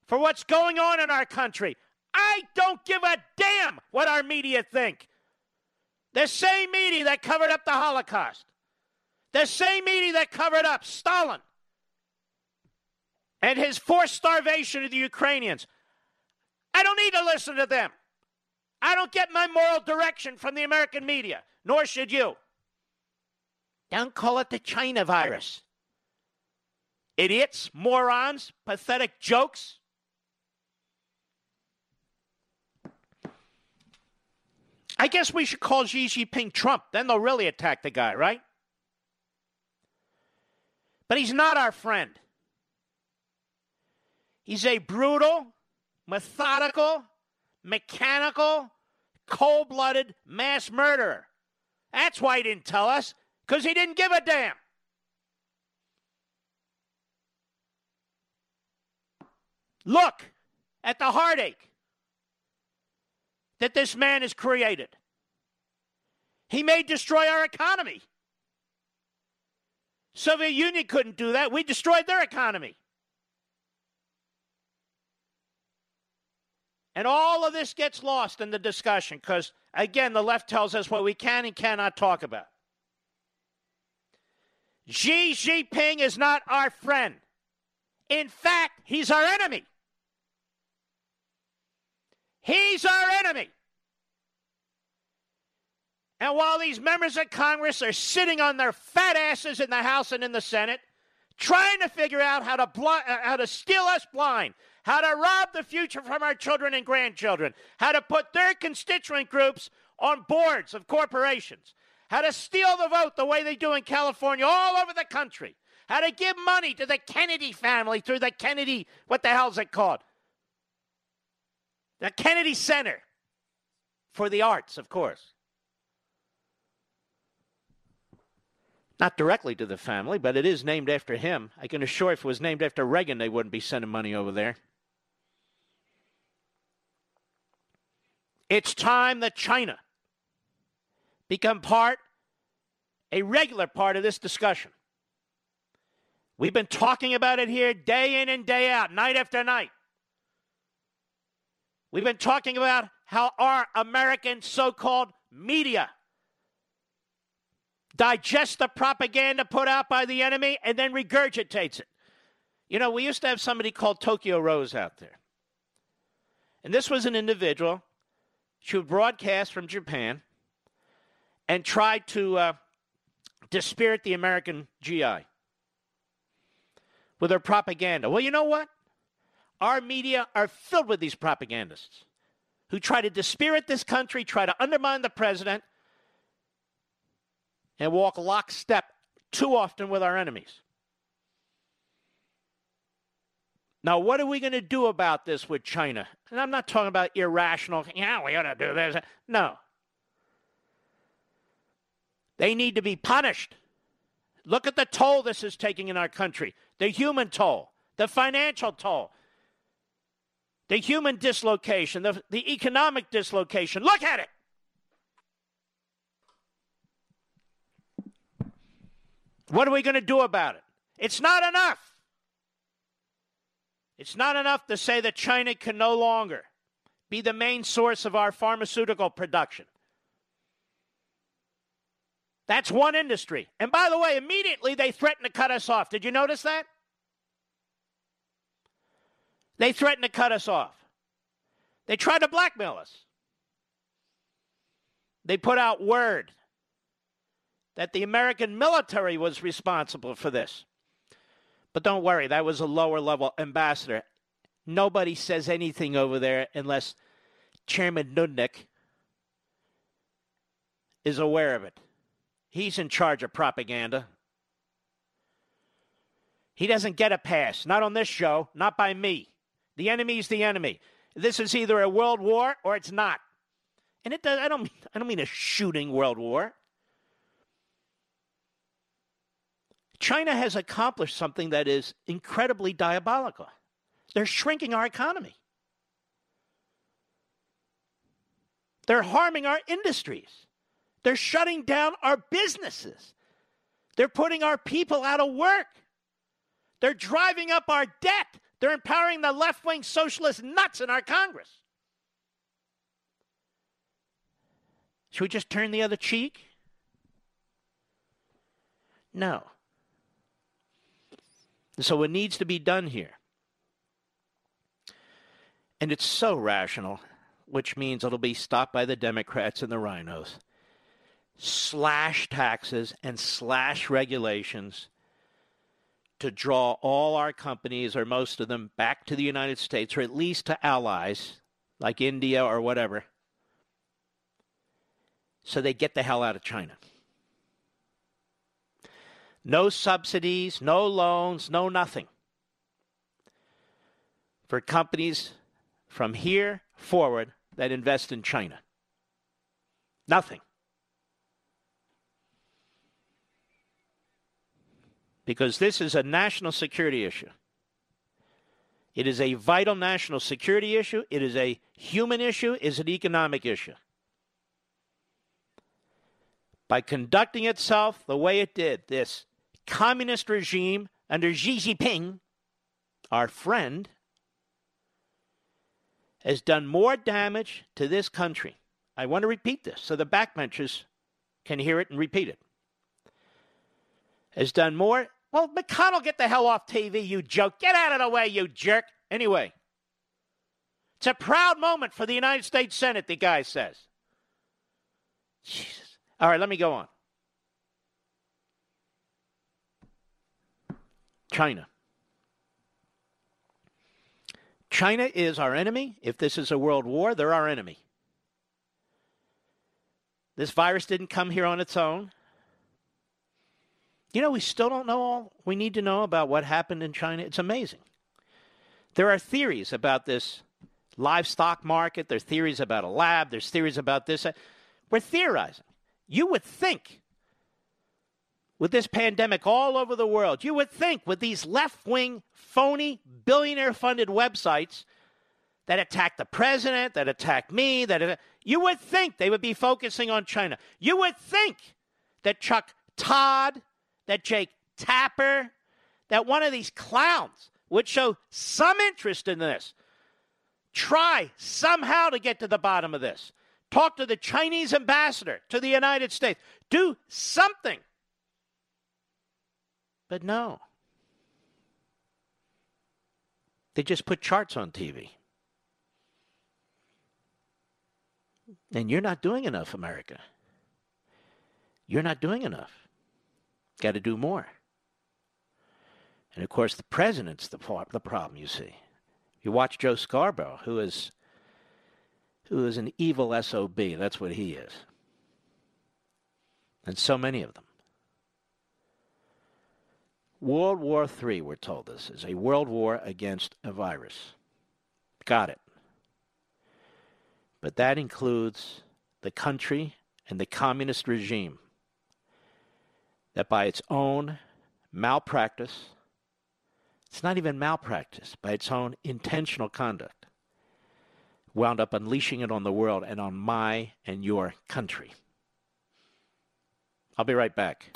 for what's going on in our country. I don't give a damn what our media think. The same media that covered up the Holocaust, the same media that covered up Stalin and his forced starvation of the Ukrainians. I don't need to listen to them. I don't get my moral direction from the American media, nor should you. Don't call it the China virus. Idiots, morons, pathetic jokes. I guess we should call Xi Jinping Trump. Then they'll really attack the guy, right? But he's not our friend. He's a brutal, methodical, mechanical, cold-blooded mass murderer. That's why he didn't tell us. because he didn't give a damn. Look at the heartache that this man has created. He may destroy our economy. Soviet Union couldn't do that. We destroyed their economy. And all of this gets lost in the discussion because, again, the left tells us what we can and cannot talk about. Xi Jinping is not our friend. In fact, he's our enemy. He's our enemy. And while these members of Congress are sitting on their fat asses in the House and in the Senate, trying to figure out how to steal us blind, how to rob the future from our children and grandchildren, how to put their constituent groups on boards of corporations, how to steal the vote the way they do in California all over the country, how to give money to the Kennedy family through the Kennedy, what the hell is it called? The Kennedy Center for the Arts, of course. Not directly to the family, but it is named after him. I can assure if it was named after Reagan, they wouldn't be sending money over there. It's time that China become a regular part of this discussion. We've been talking about it here day in and day out, night after night. We've been talking about how our American so-called media digests the propaganda put out by the enemy and then regurgitates it. You know, we used to have somebody called Tokyo Rose out there. And this was an individual. She would broadcast from Japan and try to dispirit the American GI with her propaganda. Well, you know what? Our media are filled with these propagandists who try to dispirit this country, try to undermine the president, and walk lockstep too often with our enemies. Now, what are we going to do about this with China? And I'm not talking about irrational, we ought to do this. No. They need to be punished. Look at the toll this is taking in our country. The human toll, the financial toll, the human dislocation, the economic dislocation. Look at it. What are we going to do about it? It's not enough. It's not enough to say that China can no longer be the main source of our pharmaceutical production. That's one industry. And by the way, immediately they threatened to cut us off. Did you notice that? They threatened to cut us off. They tried to blackmail us. They put out word that the American military was responsible for this. But don't worry, that was a lower-level ambassador. Nobody says anything over there unless Chairman Nudnik is aware of it. He's in charge of propaganda. He doesn't get a pass, not on this show, not by me. The enemy's the enemy. This is either a world war or it's not. And I don't mean a shooting world war. China has accomplished something that is incredibly diabolical. They're shrinking our economy. They're harming our industries. They're shutting down our businesses. They're putting our people out of work. They're driving up our debt. They're empowering the left-wing socialist nuts in our Congress. Should we just turn the other cheek? No. So what needs to be done here, and it's so rational, which means it'll be stopped by the Democrats and the rhinos, slash taxes and slash regulations to draw all our companies, or most of them, back to the United States, or at least to allies like India or whatever, so they get the hell out of China. No subsidies, no loans, no nothing for companies from here forward that invest in China. Nothing. because this is a national security issue. It is a vital national security issue. It is a human issue. It is an economic issue. By conducting itself the way it did, this communist regime under Xi Jinping, our friend, has done more damage to this country. I want to repeat this so the backbenchers can hear it and repeat it. Has done more. Well, McConnell, get the hell off TV, you joke. Get out of the way, you jerk. Anyway, it's a proud moment for the United States Senate, the guy says. Jesus. All right, let me go on. China. China is our enemy. If this is a world war, they're our enemy. This virus didn't come here on its own. You know, we still don't know all we need to know about what happened in China. It's amazing. There are theories about this livestock market. There are theories about a lab. There's theories about this. We're theorizing. You would think with this pandemic all over the world, you would think with these left-wing, phony, billionaire-funded websites that attack the president, that attack me, you would think they would be focusing on China. You would think that Chuck Todd, that Jake Tapper, that one of these clowns would show some interest in this. Try somehow to get to the bottom of this. Talk to the Chinese ambassador to the United States. Do something. But no. They just put charts on TV. And you're not doing enough, America. You're not doing enough. Got to do more. And, of course, the president's the problem, you see. You watch Joe Scarborough, who is an evil SOB. That's what he is. And so many of them. World War III, we're told this, is a world war against a virus. Got it. But that includes the country and the communist regime that by its own malpractice, it's not even malpractice, by its own intentional conduct, wound up unleashing it on the world and on my and your country. I'll be right back.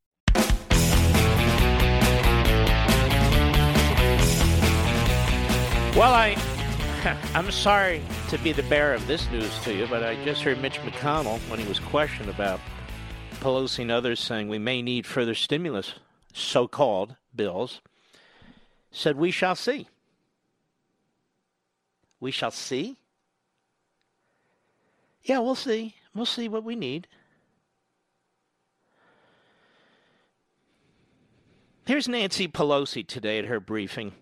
Well, I'm sorry to be the bearer of this news to you, but I just heard Mitch McConnell, when he was questioned about Pelosi and others, saying we may need further stimulus, so-called bills, said we shall see. We shall see? Yeah, we'll see. We'll see what we need. Here's Nancy Pelosi today at her briefing.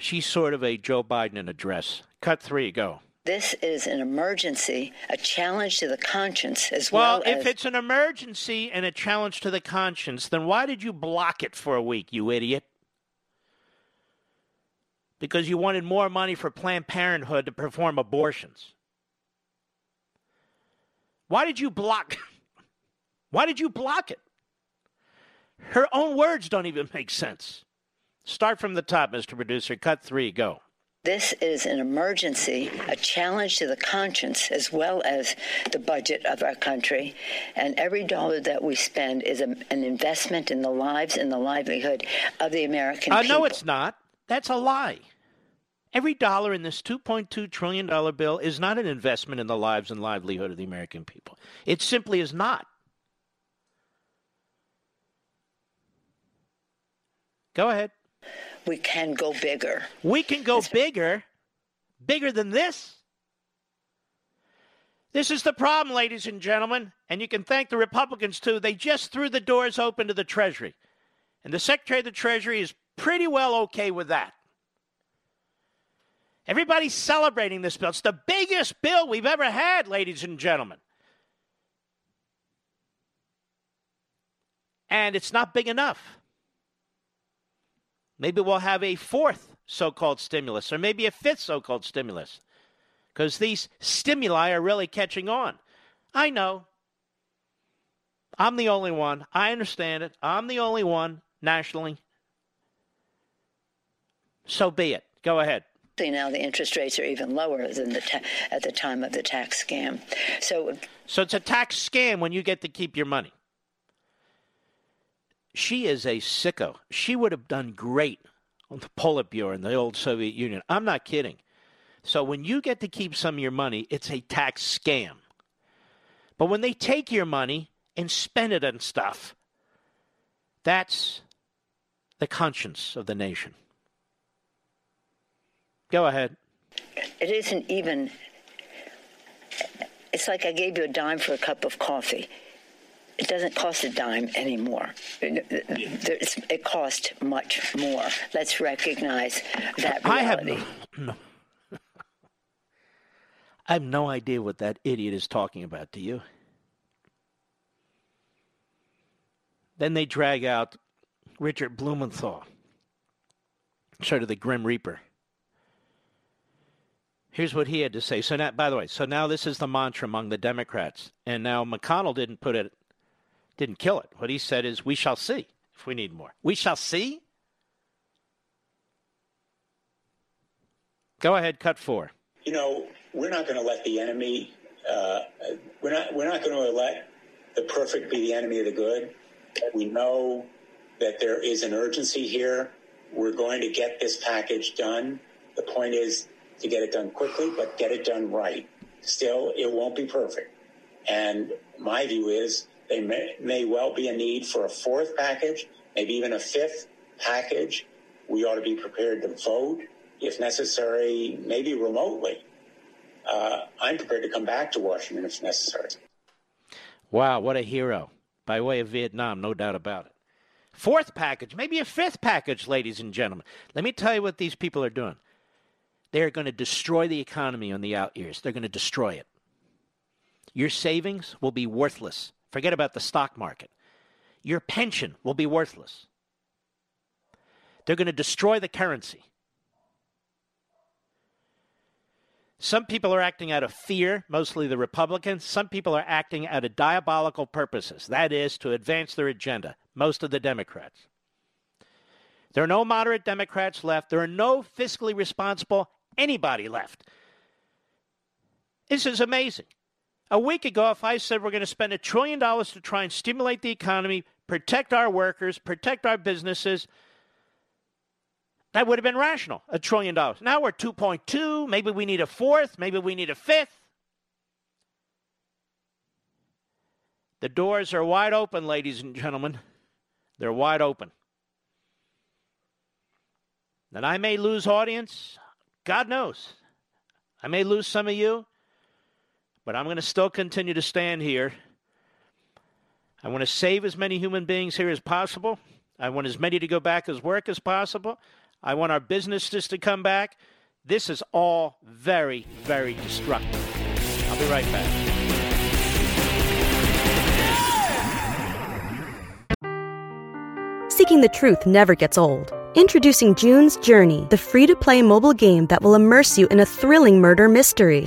She's sort of a Joe Biden in a dress. Cut three, go. This is an emergency, a challenge to the conscience as well. Well, if it's an emergency and a challenge to the conscience, then why did you block it for a week, you idiot? Because you wanted more money for Planned Parenthood to perform abortions. Why did you block? Why did you block it? Her own words don't even make sense. Start from the top, Mr. Producer. Cut three, go. This is an emergency, a challenge to the conscience as well as the budget of our country. And every dollar that we spend is an investment in the lives and the livelihood of the American people. No, it's not. That's a lie. Every dollar in this $2.2 trillion bill is not an investment in the lives and livelihood of the American people. It simply is not. Go ahead. We can go bigger. We can go bigger? Bigger than this? This is the problem, ladies and gentlemen. And you can thank the Republicans, too. They just threw the doors open to the Treasury. And the Secretary of the Treasury is pretty well okay with that. Everybody's celebrating this bill. It's the biggest bill we've ever had, ladies and gentlemen. And it's not big enough. Maybe we'll have a fourth so-called stimulus or maybe a fifth so-called stimulus because these stimuli are really catching on. I know. I'm the only one. I understand it. I'm the only one nationally. So be it. Go ahead. Now the interest rates are even lower than at the time of the tax scam. So it's a tax scam when you get to keep your money. She is a sicko. She would have done great on the Politburo in the old Soviet Union. I'm not kidding. So when you get to keep some of your money, it's a tax scam. But when they take your money and spend it on stuff, that's the conscience of the nation. Go ahead. It isn't even, it's like I gave you a dime for a cup of coffee. It doesn't cost a dime anymore. It cost much more. Let's recognize that reality. I have no idea what that idiot is talking about, do you? Then they drag out Richard Blumenthal, sort of the Grim Reaper. Here's what he had to say. So now, by the way, so now this is the mantra among the Democrats. And now McConnell didn't kill it. What he said is, we shall see if we need more. We shall see? Go ahead, cut four. You know, we're not going to let the enemy, we're not going to let the perfect be the enemy of the good. We know that there is an urgency here. We're going to get this package done. The point is to get it done quickly, but get it done right. Still, it won't be perfect. And my view is there may well be a need for a fourth package, maybe even a fifth package. We ought to be prepared to vote, if necessary, maybe remotely. I'm prepared to come back to Washington if necessary. Wow, what a hero. By way of Vietnam, no doubt about it. Fourth package, maybe a fifth package, ladies and gentlemen. Let me tell you what these people are doing. They're going to destroy the economy on the out years. They're going to destroy it. Your savings will be worthless. Forget about the stock market. Your pension will be worthless. They're going to destroy the currency. Some people are acting out of fear, mostly the Republicans. Some people are acting out of diabolical purposes. That is, to advance their agenda, most of the Democrats. There are no moderate Democrats left. There are no fiscally responsible anybody left. This is amazing. A week ago, if I said we're going to spend $1 trillion to try and stimulate the economy, protect our workers, protect our businesses, that would have been rational, $1 trillion. Now we're 2.2. Maybe we need a fourth. Maybe we need a fifth. The doors are wide open, ladies and gentlemen. They're wide open. And I may lose audience. God knows. I may lose some of you. But I'm going to still continue to stand here. I want to save as many human beings here as possible. I want as many to go back as work as possible. I want our businesses to come back. This is all very, very destructive. I'll be right back. Seeking the truth never gets old. Introducing June's Journey, the free-to-play mobile game that will immerse you in a thrilling murder mystery.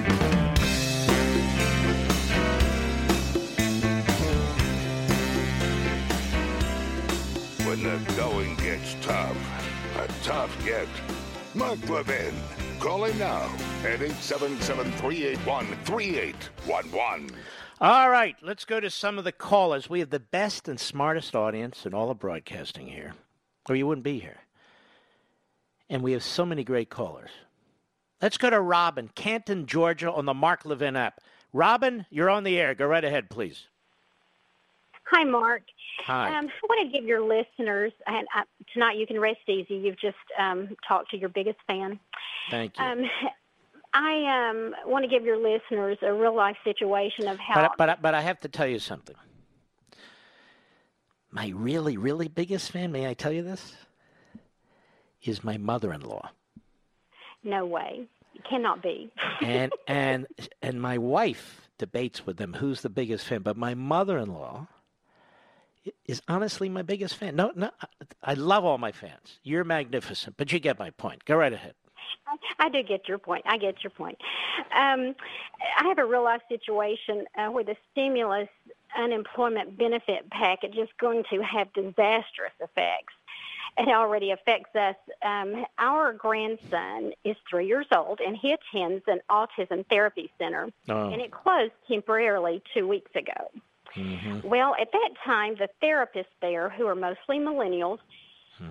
When the going gets tough, a tough get. Mark Levin. Call him now at 877-381-3811. All right, let's go to some of the callers. We have the best and smartest audience in all of broadcasting here, or you wouldn't be here. And we have so many great callers. Let's go to Rob in Canton, Georgia, on the Mark Levin app. Robin, you're on the air. Go right ahead, please. Hi, Mark. Hi. I want to give your listeners, and tonight you can rest easy. You've just talked to your biggest fan. Thank you. I want to give your listeners a real-life situation of how... But I have to tell you something. My really, really biggest fan, may I tell you this, is my mother-in-law. No way. It cannot be. and my wife debates with them who's the biggest fan, but my mother-in-law... is honestly my biggest fan. No, I love all my fans. You're magnificent, but you get my point. Go right ahead. I do get your point. I get your point. I have a real-life situation where the stimulus unemployment benefit package is going to have disastrous effects. It already affects us. Our grandson is 3 years old, and he attends an autism therapy center, and it closed temporarily 2 weeks ago. Mm-hmm. Well, at that time, the therapists there, who are mostly millennials,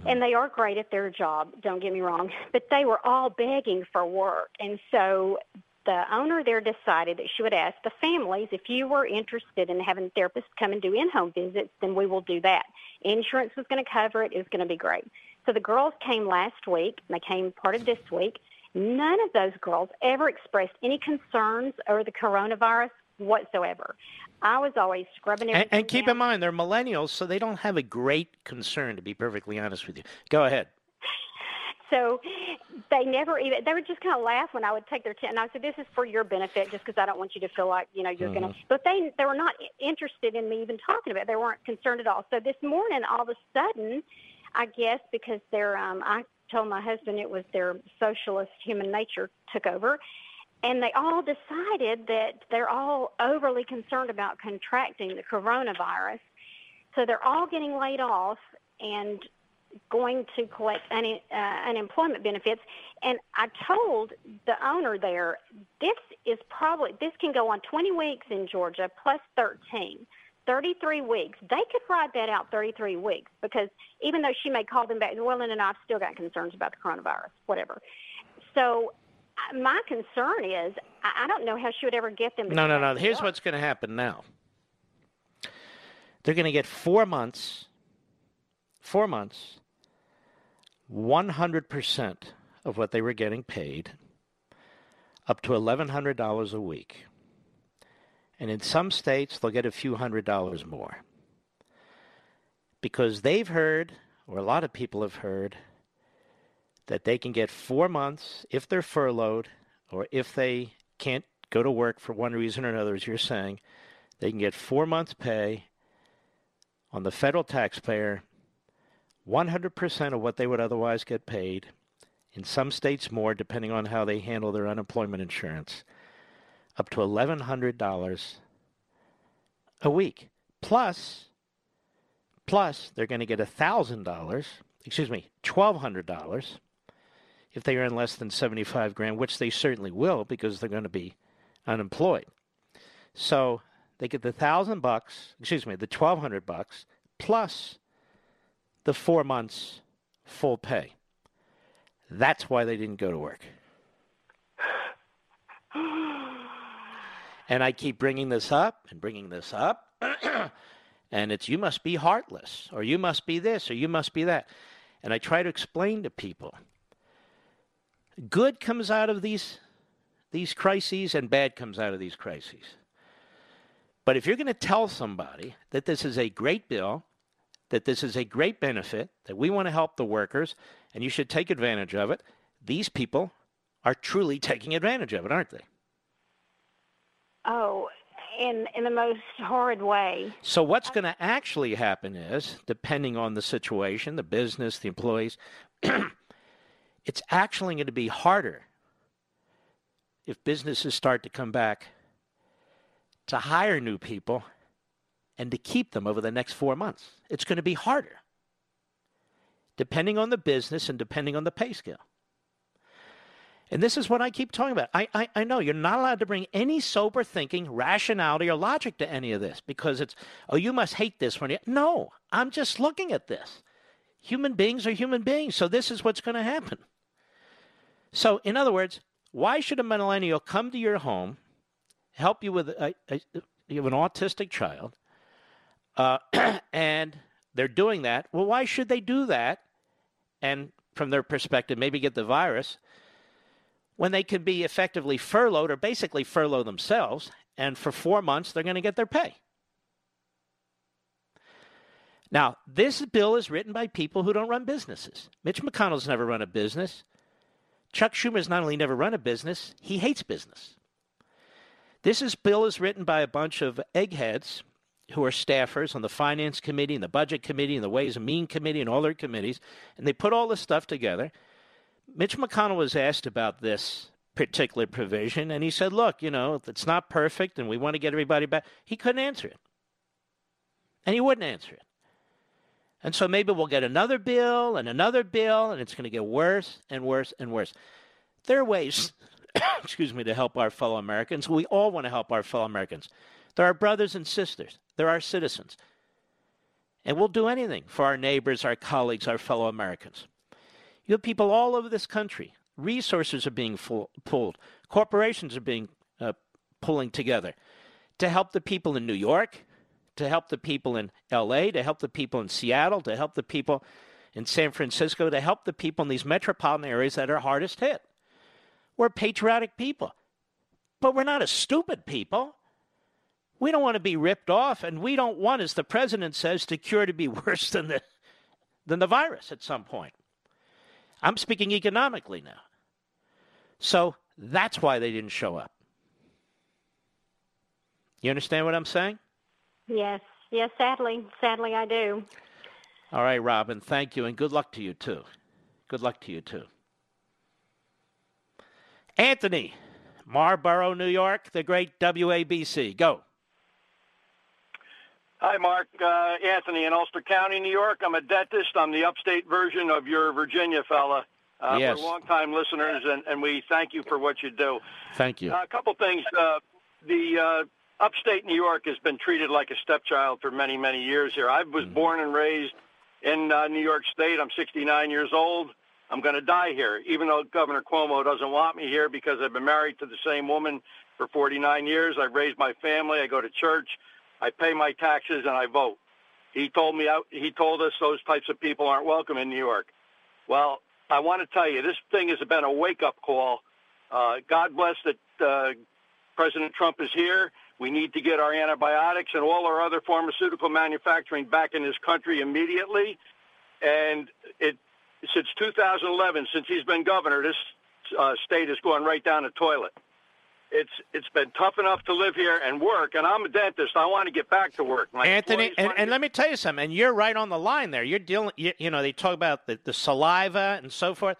and they are great at their job, don't get me wrong, but they were all begging for work. And so the owner there decided that she would ask the families, if you were interested in having therapists come and do in-home visits, then we will do that. Insurance was going to cover it. It was going to be great. So the girls came last week, and they came part of this week. None of those girls ever expressed any concerns over the coronavirus whatsoever. I was always scrubbing everything and keep down. In mind, they're millennials, so they don't have a great concern, to be perfectly honest with you. Go ahead. So they never even, they would just kind of laugh when I would take their tent. And I said, this is for your benefit, just because I don't want you to feel like, you know, you're going to. But they were not interested in me even talking about it. They weren't concerned at all. So this morning, all of a sudden, I guess, because they're, I told my husband it was their socialist human nature took over. And they all decided that they're all overly concerned about contracting the coronavirus. So they're all getting laid off and going to collect unemployment benefits. And I told the owner there, this can go on 20 weeks in Georgia plus 13. 33 weeks. They could ride that out 33 weeks because even though she may call them back, well, and I've still got concerns about the coronavirus, whatever. So... my concern is, I don't know how she would ever get them. No. Here's what's going to happen now. They're going to get 4 months, 100% of what they were getting paid, up to $1,100 a week. And in some states, they'll get a few $100s more. Because they've heard, or a lot of people have heard, that they can get 4 months if they're furloughed or if they can't go to work for one reason or another, as you're saying, they can get 4 months pay on the federal taxpayer, 100% of what they would otherwise get paid, in some states more, depending on how they handle their unemployment insurance, up to $1,100 a week. Plus they're going to get $1,200 if they earn less than $75,000, which they certainly will because they're going to be unemployed. So they get the $1,200 plus the 4 months full pay. That's why they didn't go to work. And I keep bringing this up. And it's, you must be heartless, or you must be this, or you must be that. And I try to explain to people, good comes out of these crises and bad comes out of these crises. But if you're going to tell somebody that this is a great bill, that this is a great benefit, that we want to help the workers, and you should take advantage of it, these people are truly taking advantage of it, aren't they? Oh, in the most horrid way. So what's going to actually happen is, depending on the situation, the business, the employees, it's actually going to be harder if businesses start to come back to hire new people and to keep them over the next 4 months. It's going to be harder, depending on the business and depending on the pay scale. And this is what I keep talking about. I know you're not allowed to bring any sober thinking, rationality, or logic to any of this because it's, oh, you must hate this one. No, I'm just looking at this. Human beings are human beings, so this is what's going to happen. So, in other words, why should a millennial come to your home, help you with you have an autistic child, and they're doing that? Well, why should they do that? And from their perspective, maybe get the virus, when they could be effectively furloughed or basically furlough themselves, and for 4 months they're going to get their pay. Now, this bill is written by people who don't run businesses. Mitch McConnell's never run a business. Chuck Schumer's not only never run a business, he hates business. This bill is written by a bunch of eggheads who are staffers on the Finance Committee and the Budget Committee and the Ways and Means Committee and all their committees, and they put all this stuff together. Mitch McConnell was asked about this particular provision, and he said, look, you know, it's not perfect and we want to get everybody back. He couldn't answer it. And he wouldn't answer it. And so maybe we'll get another bill, and it's going to get worse and worse and worse. There are ways, to help our fellow Americans. We all want to help our fellow Americans. They're our brothers and sisters. They're our citizens. And we'll do anything for our neighbors, our colleagues, our fellow Americans. You have people all over this country. Resources are being pulled. Corporations are being pulling together to help the people in New York, to help the people in L.A., to help the people in Seattle, to help the people in San Francisco, to help the people in these metropolitan areas that are hardest hit. We're patriotic people, but we're not a stupid people. We don't want to be ripped off, and we don't want, as the president says, the cure to be worse than the virus at some point. I'm speaking economically now. So that's why they didn't show up. You understand what I'm saying? Yes. Yes, sadly I do. All right, Robin, thank you, and good luck to you, too. Anthony, Marlboro, New York, the great WABC. Go. Hi, Mark. Anthony in Ulster County, New York. I'm a dentist. I'm the upstate version of your Virginia fella. Yes. We're longtime listeners, and we thank you for what you do. Thank you. A couple things. Upstate New York has been treated like a stepchild for many, many years here. I was born and raised in New York State. I'm 69 years old. I'm going to die here, even though Governor Cuomo doesn't want me here because I've been married to the same woman for 49 years. I've raised my family. I go to church. I pay my taxes, and I vote. He told us those types of people aren't welcome in New York. Well, I want to tell you, this thing has been a wake-up call. God bless that President Trump is here. We need to get our antibiotics and all our other pharmaceutical manufacturing back in this country immediately. And since 2011, since he's been governor, this state has gone right down the toilet. It's been tough enough to live here and work, and I'm a dentist. I want to get back to work. My Anthony, and let me tell you something, and you're right on the line there. You're dealing, they talk about the saliva and so forth,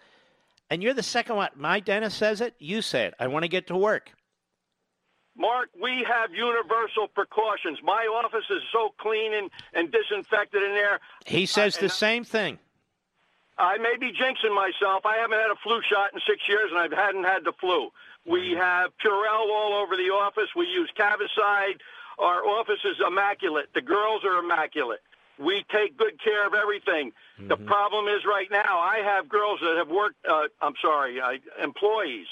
and you're the second one. My dentist says it, you say it. I want to get to work. Mark, we have universal precautions. My office is so clean and disinfected in there. He says the same thing. I may be jinxing myself. I haven't had a flu shot in 6 years, and I hadn't had the flu. We have Purell all over the office. We use Cavicide. Our office is immaculate. The girls are immaculate. We take good care of everything. Mm-hmm. The problem is right now I have girls that have worked employees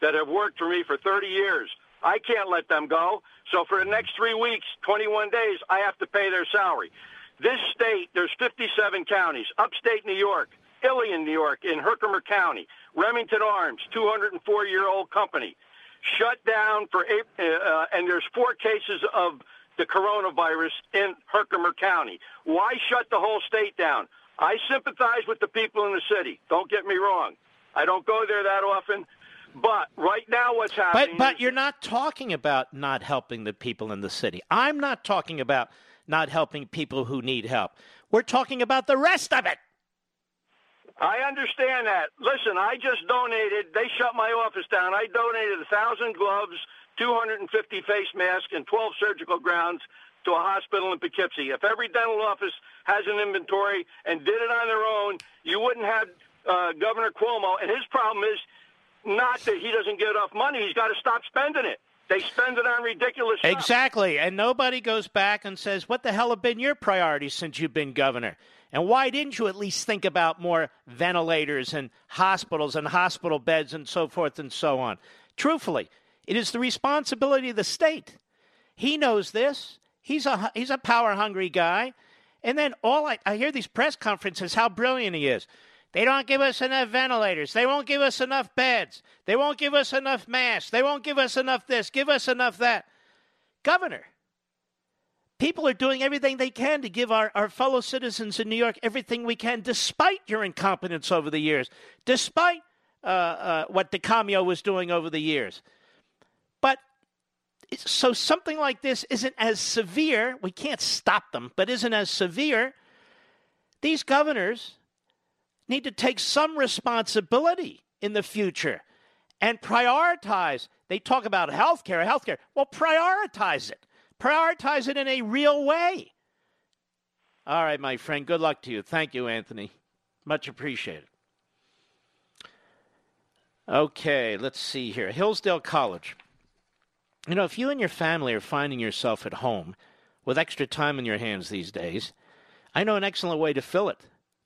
that have worked for me for 30 years. I can't let them go. So for the next 3 weeks, 21 days, I have to pay their salary. This state, there's 57 counties, upstate New York, Ilion, New York, in Herkimer County, Remington Arms, 204-year-old company, shut down for and there's 4 cases of the coronavirus in Herkimer County. Why shut the whole state down? I sympathize with the people in the city. Don't get me wrong. I don't go there that often. But right now what's happening... But you're not talking about not helping the people in the city. I'm not talking about not helping people who need help. We're talking about the rest of it. I understand that. Listen, I just donated. They shut my office down. I donated 1,000 gloves, 250 face masks, and 12 surgical gowns to a hospital in Poughkeepsie. If every dental office has an inventory and did it on their own, you wouldn't have Governor Cuomo. And his problem is not that he doesn't get enough money. He's got to stop spending it. They spend it on ridiculous stuff. Exactly. And nobody goes back and says, what the hell have been your priorities since you've been governor? And why didn't you at least think about more ventilators and hospitals and hospital beds and so forth and so on? Truthfully, it is the responsibility of the state. He knows this. He's a power-hungry guy. And then all I hear these press conferences, how brilliant he is. They don't give us enough ventilators. They won't give us enough beds. They won't give us enough masks. They won't give us enough this. Give us enough that. Governor, people are doing everything they can to give our fellow citizens in New York everything we can, despite your incompetence over the years, despite what DeCamio was doing over the years. But so something like this isn't as severe. We can't stop them, but isn't as severe. These governors need to take some responsibility in the future and prioritize. They talk about healthcare. Well, prioritize it. Prioritize it in a real way. All right, my friend. Good luck to you. Thank you, Anthony. Much appreciated. Okay, let's see here. Hillsdale College. You know, if you and your family are finding yourself at home with extra time in your hands these days, I know an excellent way to fill it.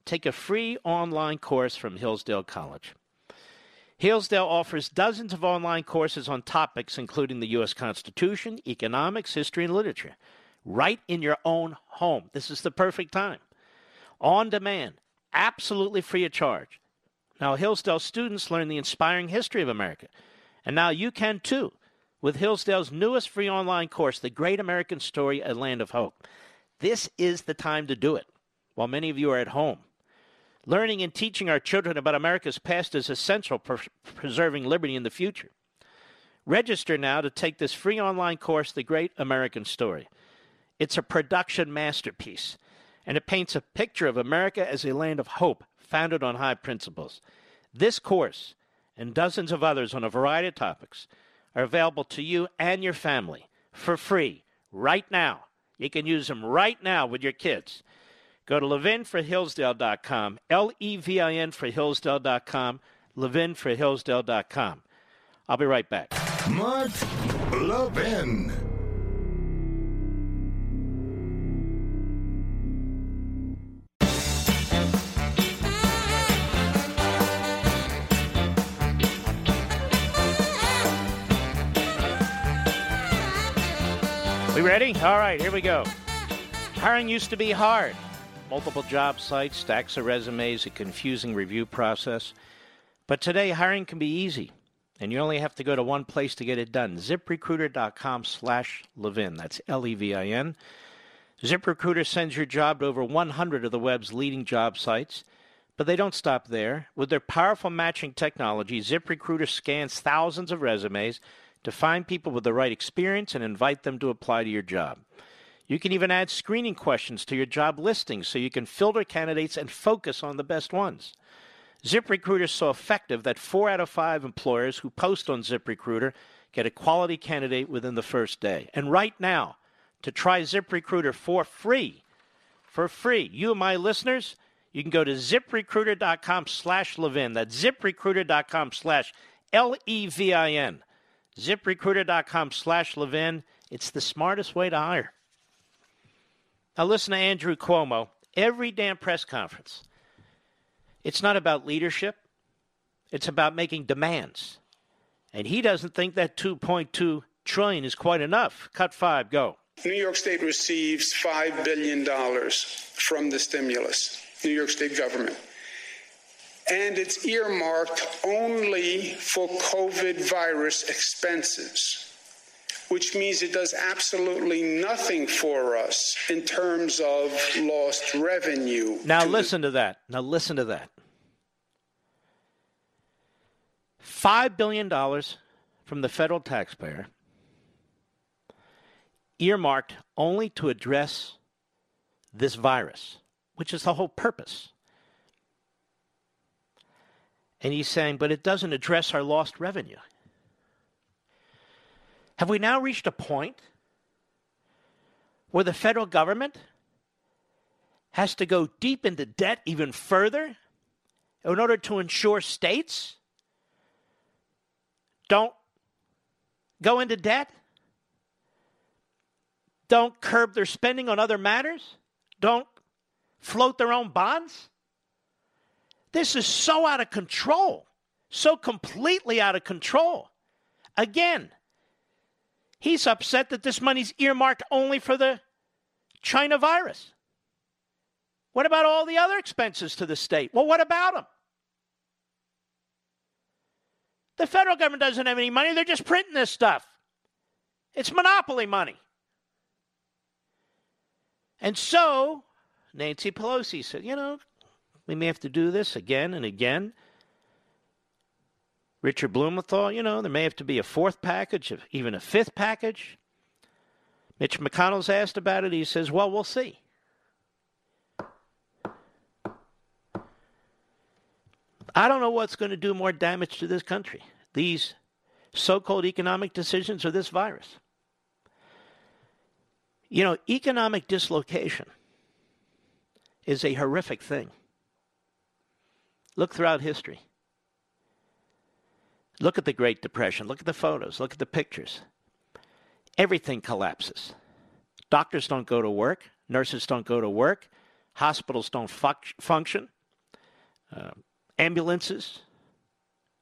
Take a free online course from Hillsdale College. Hillsdale offers dozens of online courses on topics including the U.S. Constitution, economics, history, and literature, right in your own home. This is the perfect time. On demand, absolutely free of charge. Now, Hillsdale students learn the inspiring history of America. And now you can, too, with Hillsdale's newest free online course, The Great American Story, A Land of Hope. This is the time to do it, while many of you are at home. Learning and teaching our children about America's past is essential for preserving liberty in the future. Register now to take this free online course, The Great American Story. It's a production masterpiece, and it paints a picture of America as a land of hope founded on high principles. This course and dozens of others on a variety of topics are available to you and your family for free right now. You can use them right now with your kids. Go to levinforhillsdale.com, Levin for Hillsdale.com, levinforhillsdale.com. I'll be right back. Mark Levin. We ready? All right, here we go. Hiring used to be hard. Multiple job sites, stacks of resumes, a confusing review process. But today, hiring can be easy, and you only have to go to one place to get it done. ZipRecruiter.com/Levin. That's Levin. ZipRecruiter sends your job to over 100 of the web's leading job sites, but they don't stop there. With their powerful matching technology, ZipRecruiter scans thousands of resumes to find people with the right experience and invite them to apply to your job. You can even add screening questions to your job listing so you can filter candidates and focus on the best ones. ZipRecruiter is so effective that 4 out of 5 employers who post on ZipRecruiter get a quality candidate within the first day. And right now, to try ZipRecruiter for free, you, my listeners, you can go to ZipRecruiter.com/Levin. That's ZipRecruiter.com/Levin. ZipRecruiter.com/Levin. It's the smartest way to hire. Now listen to Andrew Cuomo, every damn press conference. It's not about leadership. It's about making demands. And he doesn't think that $2.2 trillion is quite enough. Cut 5, go. New York State receives $5 billion from the stimulus, New York State government. And it's earmarked only for COVID virus expenses, which means it does absolutely nothing for us in terms of lost revenue. Now listen to that. $5 billion from the federal taxpayer earmarked only to address this virus, which is the whole purpose. And he's saying, but it doesn't address our lost revenue. Have we now reached a point where the federal government has to go deep into debt even further in order to ensure states don't go into debt, don't curb their spending on other matters, don't float their own bonds? This is so out of control, so completely out of control. Again, he's upset that this money's earmarked only for the China virus. What about all the other expenses to the state? Well, what about them? The federal government doesn't have any money. They're just printing this stuff. It's monopoly money. And so Nancy Pelosi said, you know, we may have to do this again and again. Richard Blumenthal, you know, there may have to be a fourth package, even a fifth package. Mitch McConnell's asked about it. He says, well, we'll see. I don't know what's going to do more damage to this country, these so-called economic decisions or this virus. You know, economic dislocation is a horrific thing. Look throughout history. Look at the Great Depression. Look at the photos. Look at the pictures. Everything collapses. Doctors don't go to work. Nurses don't go to work. Hospitals don't function. Ambulances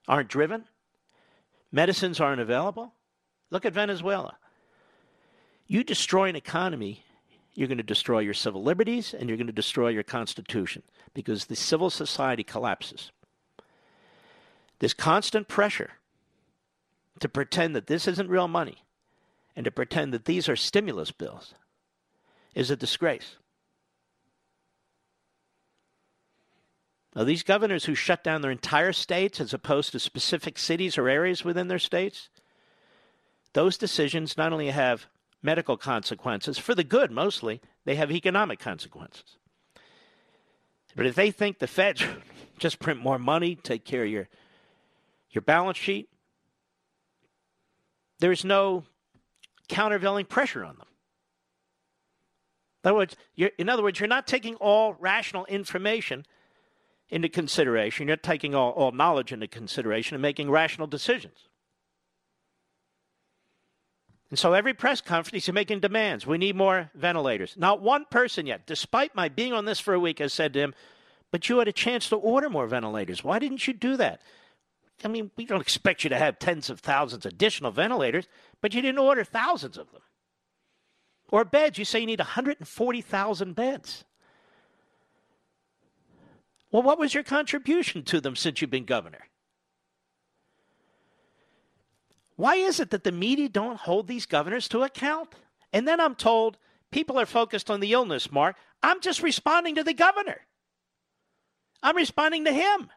aren't driven. Medicines aren't available. Look at Venezuela. You destroy an economy, you're going to destroy your civil liberties and you're going to destroy your constitution because the civil society collapses. This constant pressure to pretend that this isn't real money and to pretend that these are stimulus bills is a disgrace. Now, these governors who shut down their entire states as opposed to specific cities or areas within their states, those decisions not only have medical consequences, for the good mostly, they have economic consequences. But if they think the Feds just print more money, take care of your balance sheet, there's no countervailing pressure on them. In other words, you're not taking all rational information into consideration. You're taking all knowledge into consideration and making rational decisions. And so every press conference, he's making demands. We need more ventilators. Not one person yet, despite my being on this for a week, has said to him, but you had a chance to order more ventilators. Why didn't you do that? I mean, we don't expect you to have tens of thousands additional ventilators, but you didn't order thousands of them. Or beds. You say you need 140,000 beds. Well, what was your contribution to them since you've been governor? Why is it that the media don't hold these governors to account? And then I'm told people are focused on the illness, Mark. I'm just responding to the governor. I'm responding to him.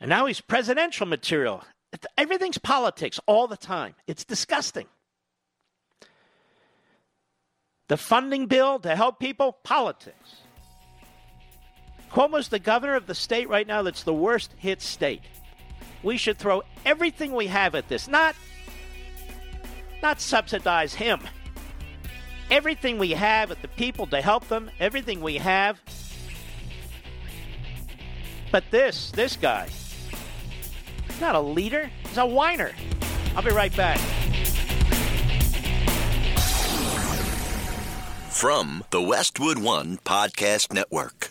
And now he's presidential material. Everything's politics all the time. It's disgusting. The funding bill to help people, politics. Cuomo's the governor of the state right now that's the worst hit state. We should throw everything we have at this, not subsidize him. Everything we have at the people to help them, everything we have. But this guy, he's not a leader, he's a whiner. I'll be right back. From the Westwood One Podcast Network.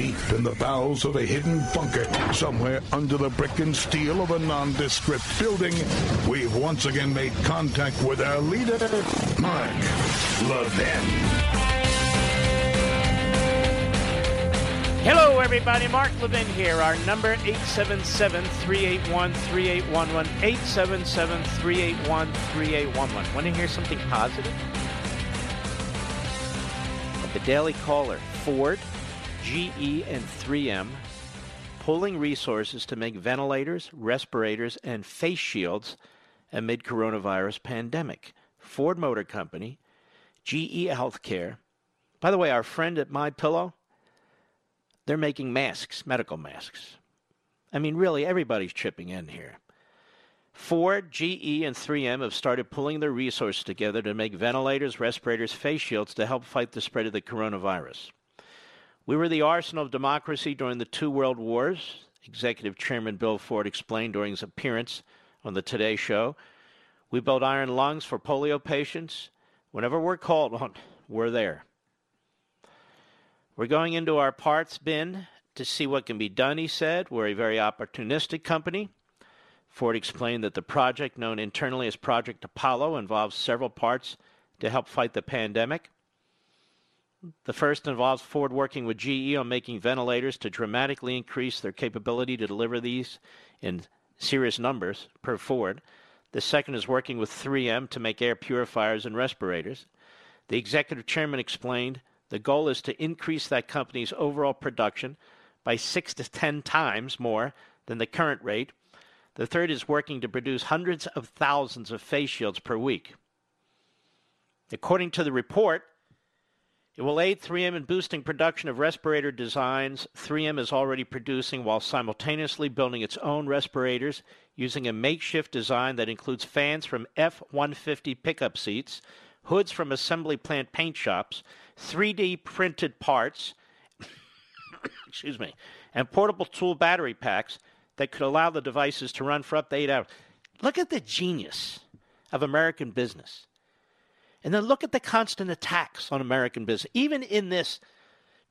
deep in the bowels of a hidden bunker somewhere under the brick and steel of a nondescript building, we've once again made contact with our leader, Mark Levin. Hello, everybody. Mark Levin here. Our number, 877-381-3811, 877-381-3811. Want to hear something positive? The Daily Caller, Ford, GE, and 3M pooling resources to make ventilators, respirators, and face shields amid coronavirus pandemic. Ford Motor Company, GE Healthcare. By the way, our friend at MyPillow, they're making masks, medical masks. I mean, really, everybody's chipping in here. Ford, GE, and 3M have started pulling their resources together to make ventilators, respirators, face shields to help fight the spread of the coronavirus. We were the arsenal of democracy during the two world wars, Executive Chairman Bill Ford explained during his appearance on the Today Show. We built iron lungs for polio patients. Whenever we're called on, we're there. We're going into our parts bin to see what can be done, he said. We're a very opportunistic company. Ford explained that the project, known internally as Project Apollo, involves several parts to help fight the pandemic. The first involves Ford working with GE on making ventilators to dramatically increase their capability to deliver these in serious numbers per Ford. The second is working with 3M to make air purifiers and respirators. The executive chairman explained the goal is to increase that company's overall production by 6 to 10 times more than the current rate. The third is working to produce hundreds of thousands of face shields per week. According to the report, it will aid 3M in boosting production of respirator designs 3M is already producing while simultaneously building its own respirators using a makeshift design that includes fans from F-150 pickup seats, hoods from assembly plant paint shops, 3D printed parts, excuse me, and portable tool battery packs that could allow the devices to run for up to 8 hours. Look at the genius of American business. And then look at the constant attacks on American business. Even in this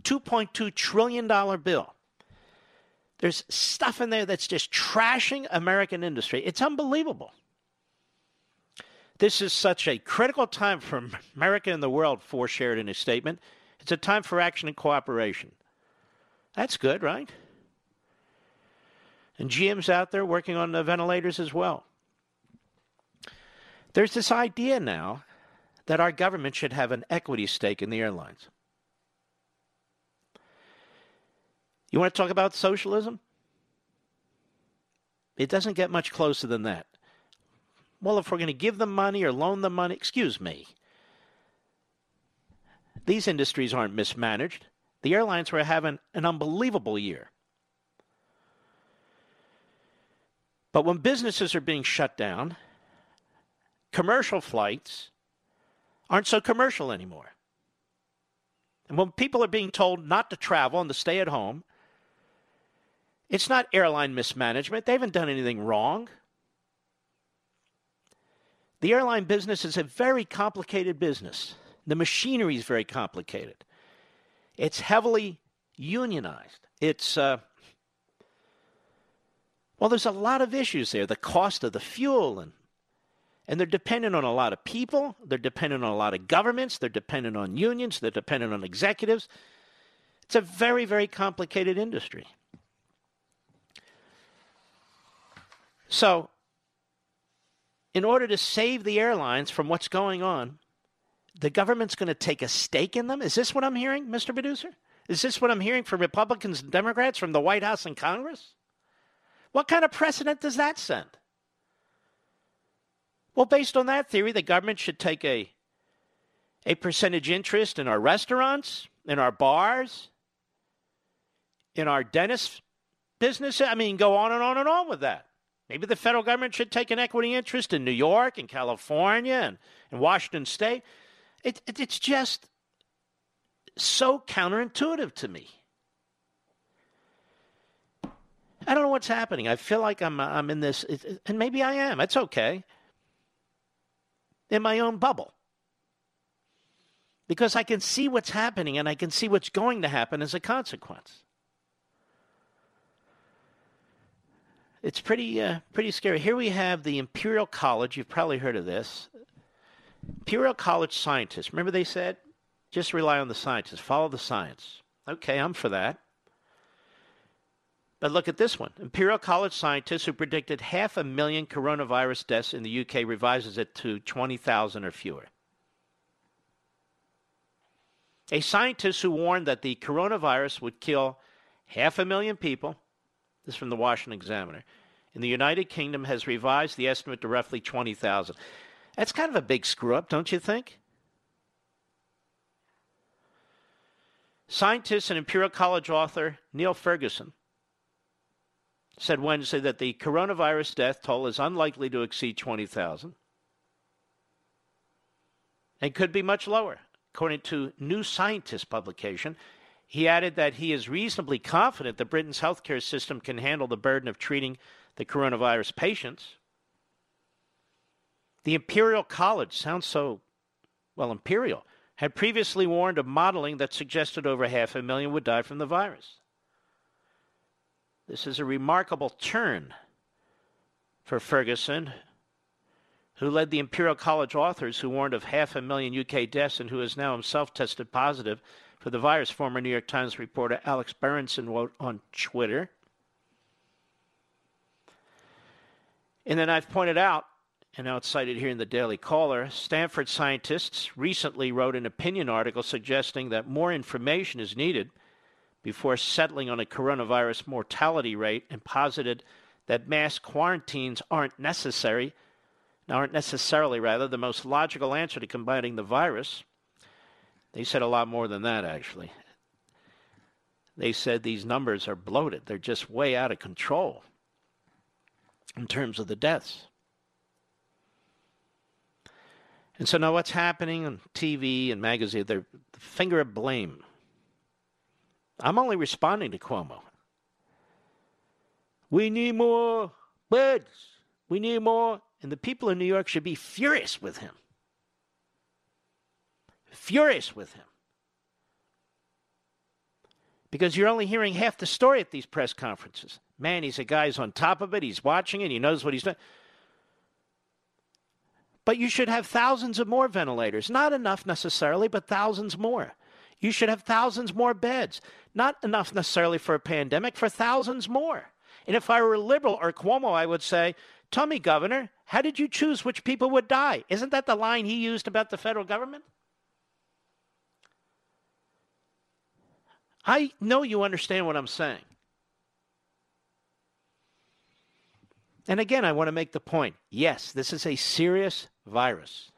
$2.2 trillion bill, there's stuff in there that's just trashing American industry. It's unbelievable. This is such a critical time for America and the world, Ford shared in his statement. It's a time for action and cooperation. That's good, right? And GM's out there working on the ventilators as well. There's this idea now that our government should have an equity stake in the airlines. You want to talk about socialism? It doesn't get much closer than that. Well, if we're going to give them money or loan them money, excuse me, these industries aren't mismanaged. The airlines were having an unbelievable year. But when businesses are being shut down, commercial flights aren't so commercial anymore. And when people are being told not to travel and to stay at home, it's not airline mismanagement. They haven't done anything wrong. The airline business is a very complicated business. The machinery is very complicated. It's heavily unionized. It's well, there's a lot of issues there. The cost of the fuel, and they're dependent on a lot of people. They're dependent on a lot of governments. They're dependent on unions. They're dependent on executives. It's a very, very complicated industry. So, in order to save the airlines from what's going on, the government's going to take a stake in them? Is this what I'm hearing, Mr. Producer? Is this what I'm hearing from Republicans and Democrats from the White House and Congress? What kind of precedent does that send? Well, based on that theory, the government should take a percentage interest in our restaurants, in our bars, in our dentist business. I mean, go on and on and on with that. Maybe the federal government should take an equity interest in New York and California and Washington State. It's just so counterintuitive to me. I don't know what's happening. I feel like I'm in this, and maybe I am. It's okay. In my own bubble. Because I can see what's happening, and I can see what's going to happen as a consequence. It's pretty scary. Here we have the Imperial College. You've probably heard of this. Imperial College scientists. Remember they said, just rely on the scientists. Follow the science. Okay, I'm for that. But look at this one. Imperial College scientists who predicted 500,000 coronavirus deaths in the UK revises it to 20,000 or fewer. A scientist who warned that the coronavirus would kill 500,000 people, this is from the Washington Examiner, in the United Kingdom has revised the estimate to roughly 20,000. That's kind of a big screw-up, don't you think? Scientist and Imperial College author Neil Ferguson said Wednesday that the coronavirus death toll is unlikely to exceed 20,000 and could be much lower. According to New Scientist publication, he added that he is reasonably confident that Britain's healthcare system can handle the burden of treating the coronavirus patients. The Imperial College, sounds so, well, imperial, had previously warned of modeling that suggested over 500,000 would die from the virus. This is a remarkable turn for Ferguson, who led the Imperial College authors who warned of 500,000 UK deaths and who has now himself tested positive for the virus. Former New York Times reporter Alex Berenson wrote on Twitter. And then I've pointed out, and now it's cited here in the Daily Caller, Stanford scientists recently wrote an opinion article suggesting that more information is needed before settling on a coronavirus mortality rate, and posited that mass quarantines aren't necessarily the most logical answer to combating the virus. They said a lot more than that, actually. They said these numbers are bloated. They're just way out of control in terms of the deaths. And so now what's happening on TV and magazine, they're the finger of blame. I'm only responding to Cuomo. We need more beds. We need more. And the people in New York should be furious with him. Furious with him. Because you're only hearing half the story at these press conferences. Man, he's a guy who's on top of it. He's watching it. He knows what he's doing. But you should have thousands of more ventilators. Not enough necessarily, but thousands more. You should have thousands more beds. Not enough necessarily for a pandemic, for thousands more. And if I were liberal or Cuomo, I would say, tell me, Governor, how did you choose which people would die? Isn't that the line he used about the federal government? I know you understand what I'm saying. And again, I want to make the point. Yes, this is a serious virus.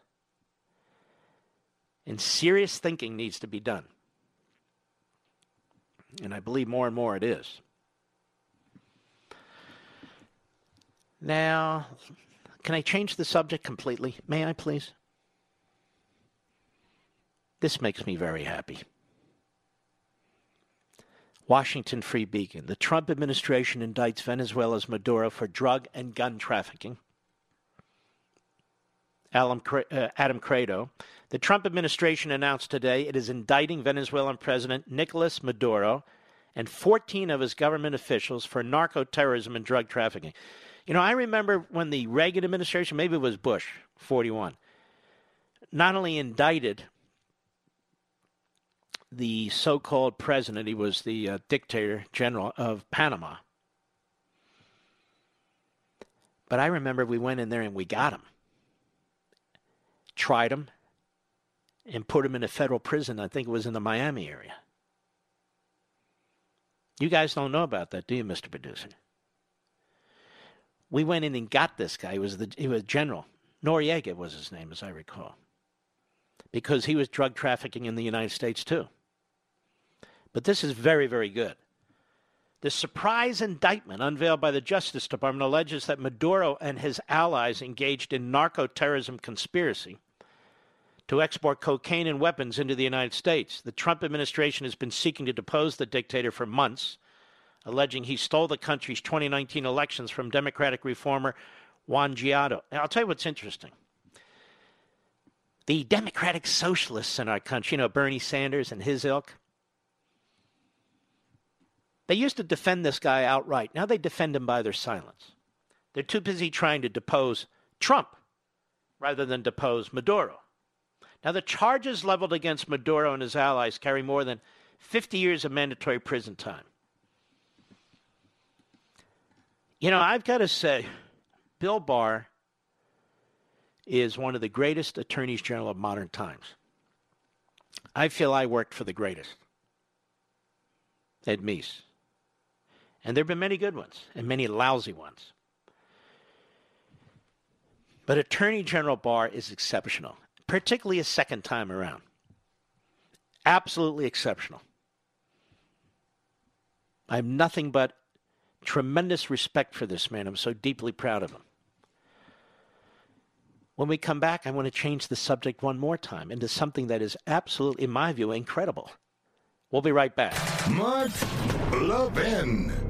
And serious thinking needs to be done. And I believe more and more it is. Now, can I change the subject completely? May I, please? This makes me very happy. Washington Free Beacon. The Trump administration indicts Venezuela's Maduro for drug and gun trafficking. Adam Credo. The Trump administration announced today it is indicting Venezuelan President Nicolas Maduro and 14 of his government officials for narco-terrorism and drug trafficking. You know, I remember when the Reagan administration, maybe it was Bush, 41, not only indicted the so-called president, he was the dictator general of Panama, but I remember we went in there and we got him, tried him, and put him in a federal prison. I think it was in the Miami area. You guys don't know about that, do you, Mr. Producer? We went in and got this guy. He was general. Noriega was his name, as I recall. Because he was drug trafficking in the United States, too. But this is very, very good. The surprise indictment unveiled by the Justice Department alleges that Maduro and his allies engaged in narco-terrorism conspiracy to export cocaine and weapons into the United States. The Trump administration has been seeking to depose the dictator for months, alleging he stole the country's 2019 elections from Democratic reformer Juan Guaido. Now, I'll tell you what's interesting. The Democratic Socialists in our country, you know, Bernie Sanders and his ilk, They used to defend this guy outright. Now they defend him by their silence. They're too busy trying to depose Trump rather than depose Maduro. Now the charges leveled against Maduro and his allies carry more than 50 years of mandatory prison time. You know, I've got to say, Bill Barr is one of the greatest attorneys general of modern times. I feel I worked for the greatest at Meese. And there have been many good ones and many lousy ones. But Attorney General Barr is exceptional, particularly a second time around. Absolutely exceptional. I have nothing but tremendous respect for this man. I'm so deeply proud of him. When we come back, I want to change the subject one more time into something that is absolutely, in my view, incredible. We'll be right back. Mark Levin.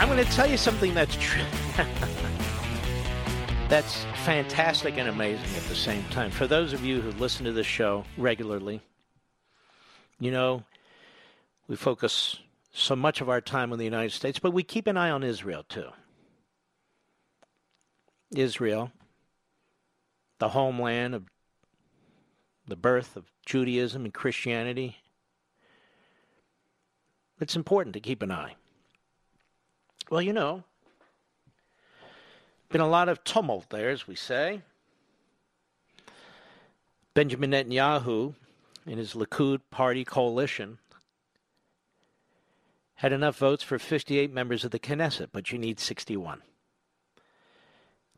I'm going to tell you something that's true. That's fantastic and amazing at the same time. For those of you who listen to this show regularly, you know, we focus so much of our time on the United States, but we keep an eye on Israel too. Israel, the homeland of the birth of Judaism and Christianity. It's important to keep an eye. Well, you know, been a lot of tumult there, as we say. Benjamin Netanyahu and his Likud party coalition had enough votes for 58 members of the Knesset, but you need 61.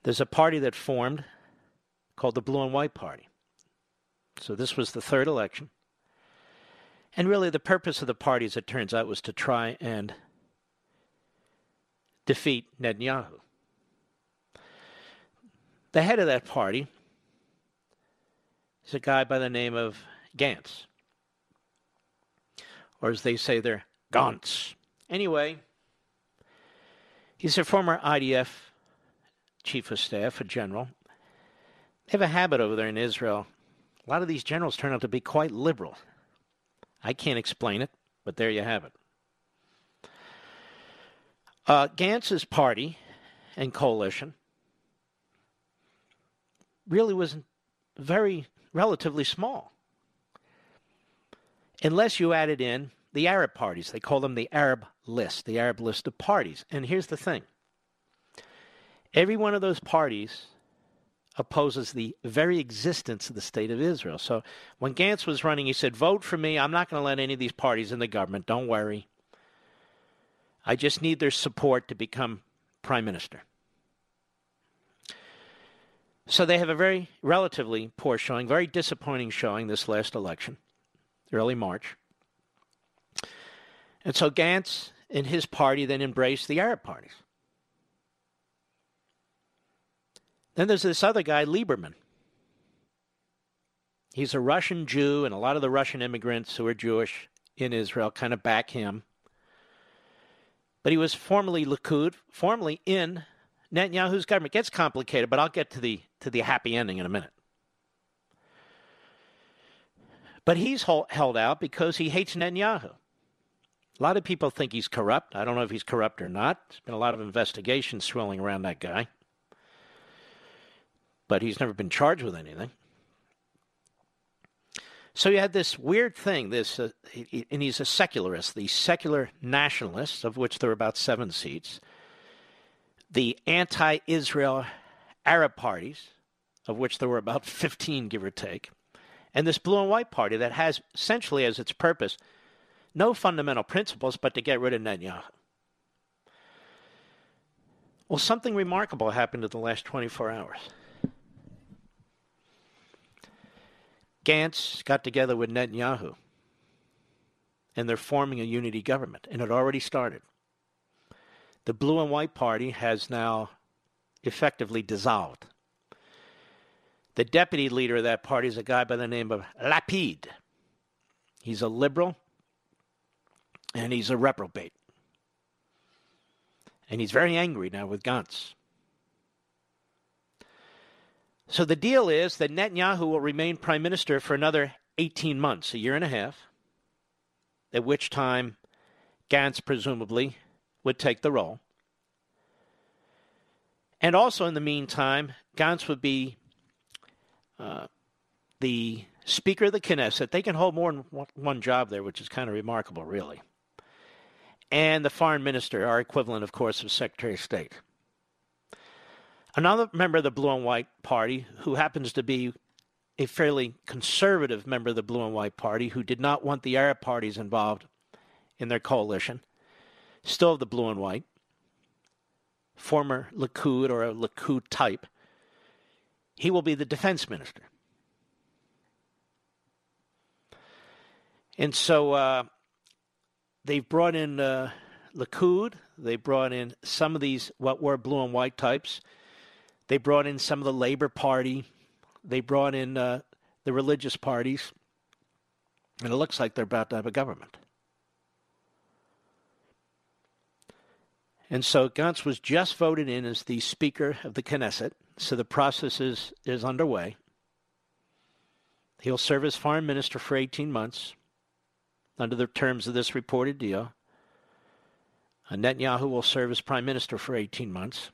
There's a party that formed called the Blue and White Party. So this was the third election. And really the purpose of the party, as it turns out, was to try and defeat Netanyahu. The head of that party is a guy by the name of Gantz. Or as they say, they're Gantz. Anyway, he's a former IDF chief of staff, a general. They have a habit over there in Israel. A lot of these generals turn out to be quite liberal. I can't explain it, but there you have it. Gantz's party and coalition really was very relatively small. Unless you added in the Arab parties. They call them the Arab list of parties. And here's the thing. Every one of those parties opposes the very existence of the state of Israel. So when Gantz was running, he said, vote for me. I'm not going to let any of these parties in the government. Don't worry. I just need their support to become prime minister. So they have a very relatively poor showing, very disappointing showing this last election, early March. And so Gantz and his party then embraced the Arab parties. Then there's this other guy, Lieberman. He's a Russian Jew, and a lot of the Russian immigrants who are Jewish in Israel kind of back him. But he was formerly Likud, formerly in Netanyahu's government. It gets complicated, but I'll get to the happy ending in a minute. But he's held out because he hates Netanyahu. A lot of people think he's corrupt. I don't know if he's corrupt or not. There's been a lot of investigations swirling around that guy. But he's never been charged with anything. So you had this weird thing, and he's a secularist, the secular nationalists, of which there are about 7 seats, the anti-Israel Arab parties, of which there were about 15, give or take, and this Blue and White Party that has essentially as its purpose no fundamental principles but to get rid of Netanyahu. Well, something remarkable happened in the last 24 hours. Gantz got together with Netanyahu, and they're forming a unity government, and it already started. The Blue and White Party has now effectively dissolved. The deputy leader of that party is a guy by the name of Lapid. He's a liberal, and he's a reprobate. And he's very angry now with Gantz. So the deal is that Netanyahu will remain prime minister for another 18 months, a year and a half, at which time Gantz presumably would take the role. And also in the meantime, Gantz would be the Speaker of the Knesset. They can hold more than one job there, which is kind of remarkable, really. And the foreign minister, our equivalent, of course, of Secretary of State. Another member of the Blue and White Party, who happens to be a fairly conservative member of the Blue and White Party, who did not want the Arab parties involved in their coalition, still the Blue and White, former Likud or a Likud type, he will be the defense minister. And so they've brought in Likud, they brought in some of these what were Blue and White types. They brought in some of the Labor Party. They brought in the religious parties. And it looks like they're about to have a government. And so Gantz was just voted in as the Speaker of the Knesset. So the process is underway. He'll serve as foreign minister for 18 months under the terms of this reported deal. And Netanyahu will serve as prime minister for 18 months.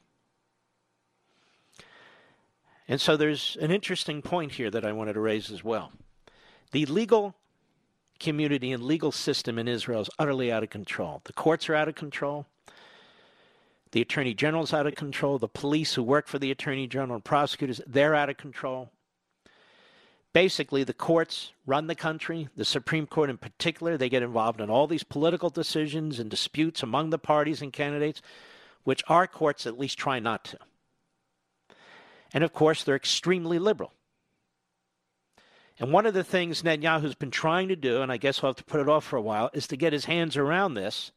And so there's an interesting point here that I wanted to raise as well. The legal community and legal system in Israel is utterly out of control. The courts are out of control. The attorney general is out of control. The police who work for the attorney general and prosecutors, they're out of control. Basically, the courts run the country. The Supreme Court in particular, they get involved in all these political decisions and disputes among the parties and candidates, which our courts at least try not to. And, of course, they're extremely liberal. And one of the things Netanyahu's been trying to do, and I guess we'll have to put it off for a while, is to get his hands around this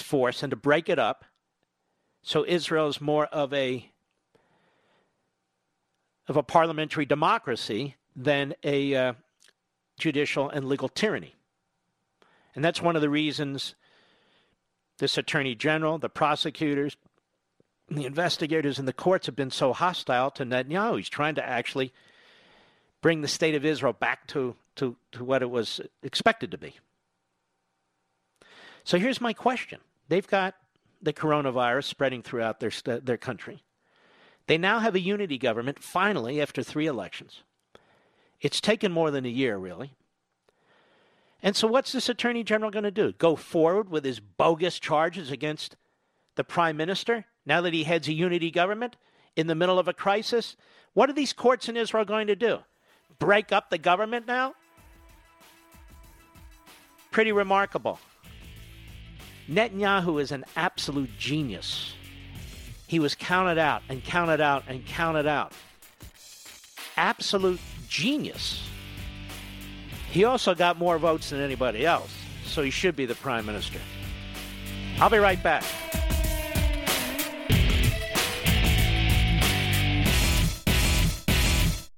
force and to break it up so Israel is more of a parliamentary democracy than a judicial and legal tyranny. And that's one of the reasons this attorney general, the prosecutors, the investigators in the courts have been so hostile to Netanyahu. He's trying to actually bring the state of Israel back to what it was expected to be. So here's my question. They've got the coronavirus spreading throughout their country. They now have a unity government, finally, after 3 elections. It's taken more than a year, really. And so what's this attorney general going to do? Go forward with his bogus charges against the prime minister? Now that he heads a unity government in the middle of a crisis, what are these courts in Israel going to do? Break up the government now? Pretty remarkable. Netanyahu is an absolute genius. He was counted out and counted out and counted out. Absolute genius. He also got more votes than anybody else, so he should be the prime minister. I'll be right back.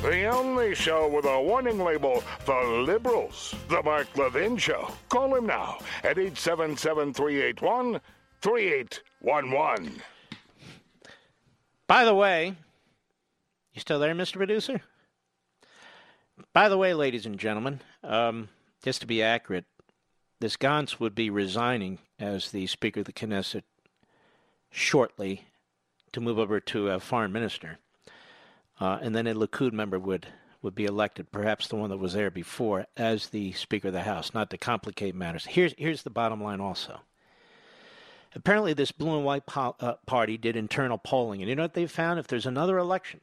The only show with a warning label for liberals, The Mark Levin Show. Call him now at 877-381-3811. By the way, you still there, Mr. Producer? By the way, ladies and gentlemen, just to be accurate, this Gantz would be resigning as the Speaker of the Knesset shortly to move over to a foreign minister. And then a Likud member would be elected, perhaps the one that was there before, as the Speaker of the House, not to complicate matters. Here's the bottom line also. Apparently this Blue and White Party did internal polling, and you know what they found? If there's another election,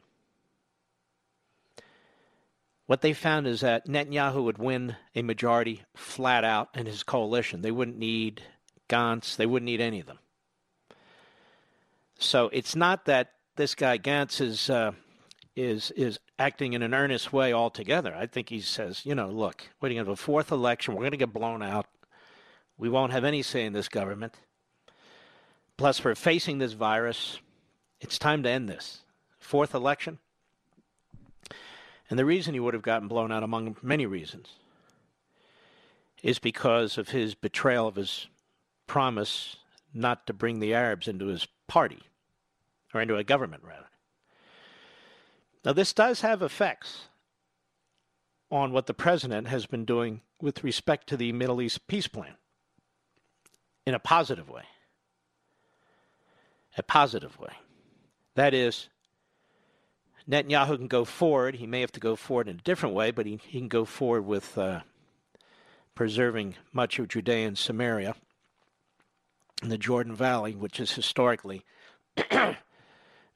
what they found is that Netanyahu would win a majority flat out in his coalition. They wouldn't need Gantz. They wouldn't need any of them. So it's not that this guy Gantz is acting in an earnest way altogether. I think he says, you know, look, we're going to have a fourth election. We're going to get blown out. We won't have any say in this government. Plus, we're facing this virus. It's time to end this. Fourth election. And the reason he would have gotten blown out, among many reasons, is because of his betrayal of his promise not to bring the Arabs into his party, or into a government, rather. Now, this does have effects on what the president has been doing with respect to the Middle East peace plan in a positive way. A positive way. That is, Netanyahu can go forward. He may have to go forward in a different way, but he can go forward with preserving much of Judea and Samaria and the Jordan Valley, which has historically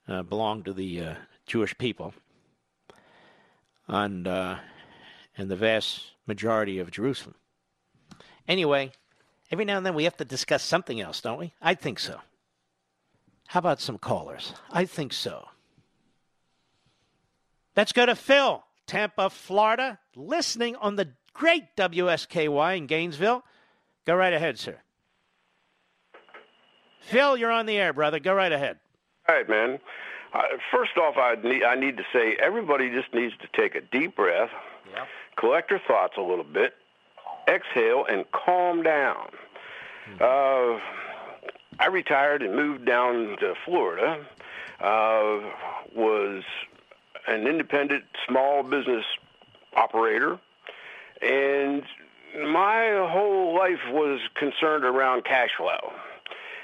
belonged to the Jewish people, and the vast majority of Jerusalem. Anyway, every now and then we have to discuss something else, don't we? I think so. How about some callers? I think so. Let's go to Phil, Tampa, Florida, listening on the great WSKY in Gainesville. Go right ahead, sir. Phil, you're on the air, brother. Go right ahead. All right, man. First off, I need to say everybody just needs to take a deep breath, yeah, collect your thoughts a little bit, exhale, and calm down. I retired and moved down to Florida, was an independent small business operator, and my whole life was concerned around cash flow.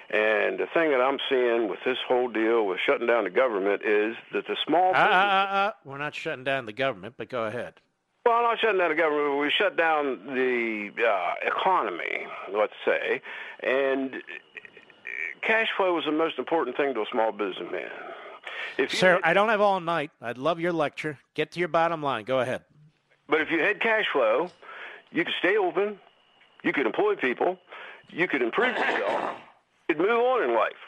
And the thing that I'm seeing with this whole deal with shutting down the government is that the small business... We're not shutting down the government, but go ahead. Well, not shutting down the government, but we shut down the economy, let's say. And cash flow was the most important thing to a small businessman. Sir, I don't have all night. I'd love your lecture. Get to your bottom line. Go ahead. But if you had cash flow, you could stay open, you could employ people, you could improve yourself. You'd move on in life,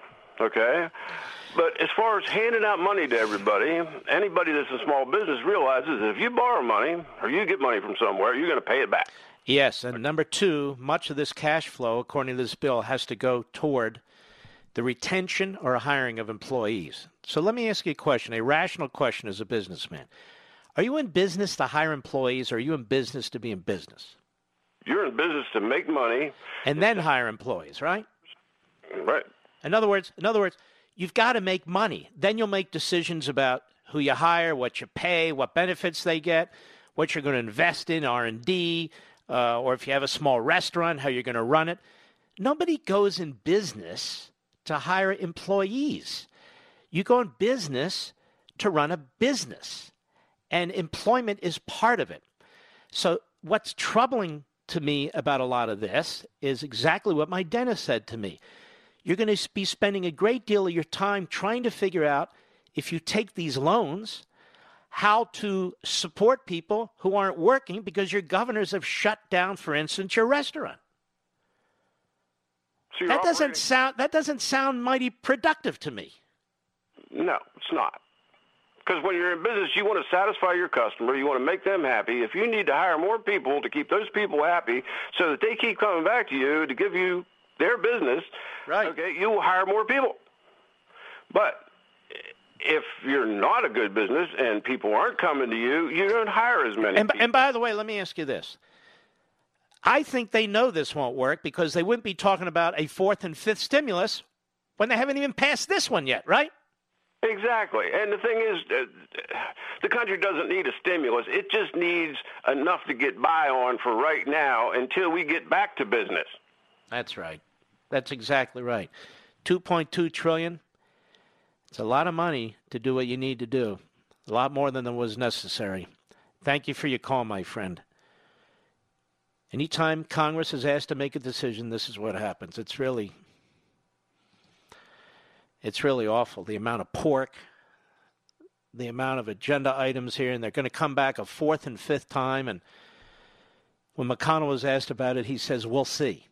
okay? But as far as handing out money to everybody, anybody that's a small business realizes that if you borrow money or you get money from somewhere, you're going to pay it back. Yes, and number two, much of this cash flow, according to this bill, has to go toward the retention or hiring of employees. So let me ask you a question, a rational question as a businessman. Are you in business to hire employees, or are you in business to be in business? You're in business to make money. And then hire employees, right? Right. In other words, you've got to make money. Then you'll make decisions about who you hire, what you pay, what benefits they get, what you're going to invest in, R&D, or if you have a small restaurant, how you're going to run it. Nobody goes in business to hire employees. You go in business to run a business, and employment is part of it. So what's troubling to me about a lot of this is exactly what my dentist said to me. You're going to be spending a great deal of your time trying to figure out, if you take these loans, how to support people who aren't working because your governors have shut down, for instance, your restaurant. So that doesn't sound mighty productive to me. No, it's not. Because when you're in business, you want to satisfy your customer. You want to make them happy. If you need to hire more people to keep those people happy so that they keep coming back to you to give you their business, right? Okay, you will hire more people. But if you're not a good business and people aren't coming to you, you don't hire as many people. And by the way, let me ask you this. I think they know this won't work because they wouldn't be talking about a fourth and fifth stimulus when they haven't even passed this one yet, right? Exactly. And the thing is, the country doesn't need a stimulus. It just needs enough to get by on for right now until we get back to business. That's right. That's exactly right. $2.2 trillion. It's a lot of money to do what you need to do. A lot more than was necessary. Thank you for your call, my friend. Anytime Congress is asked to make a decision, this is what happens. It's really awful, the amount of pork, the amount of agenda items here, and they're going to come back a fourth and fifth time. And when McConnell was asked about it, he says, we'll see.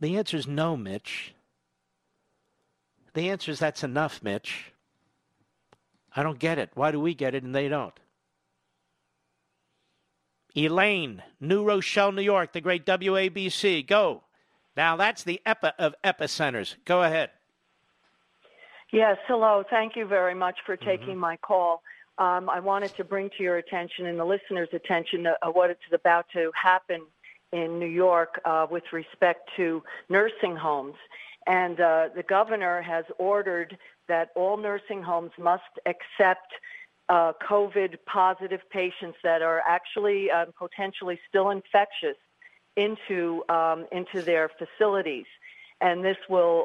The answer is no, Mitch. The answer is that's enough, Mitch. I don't get it. Why do we get it and they don't? Elaine, New Rochelle, New York, the great WABC. Go. Now, that's the EPA of epicenters. Go ahead. Yes, hello. Thank you very much for taking my call. I wanted to bring to your attention and the listeners' attention what is about to happen in New York with respect to nursing homes. And the governor has ordered that all nursing homes must accept COVID-positive patients that are actually potentially still infectious into their facilities, and this will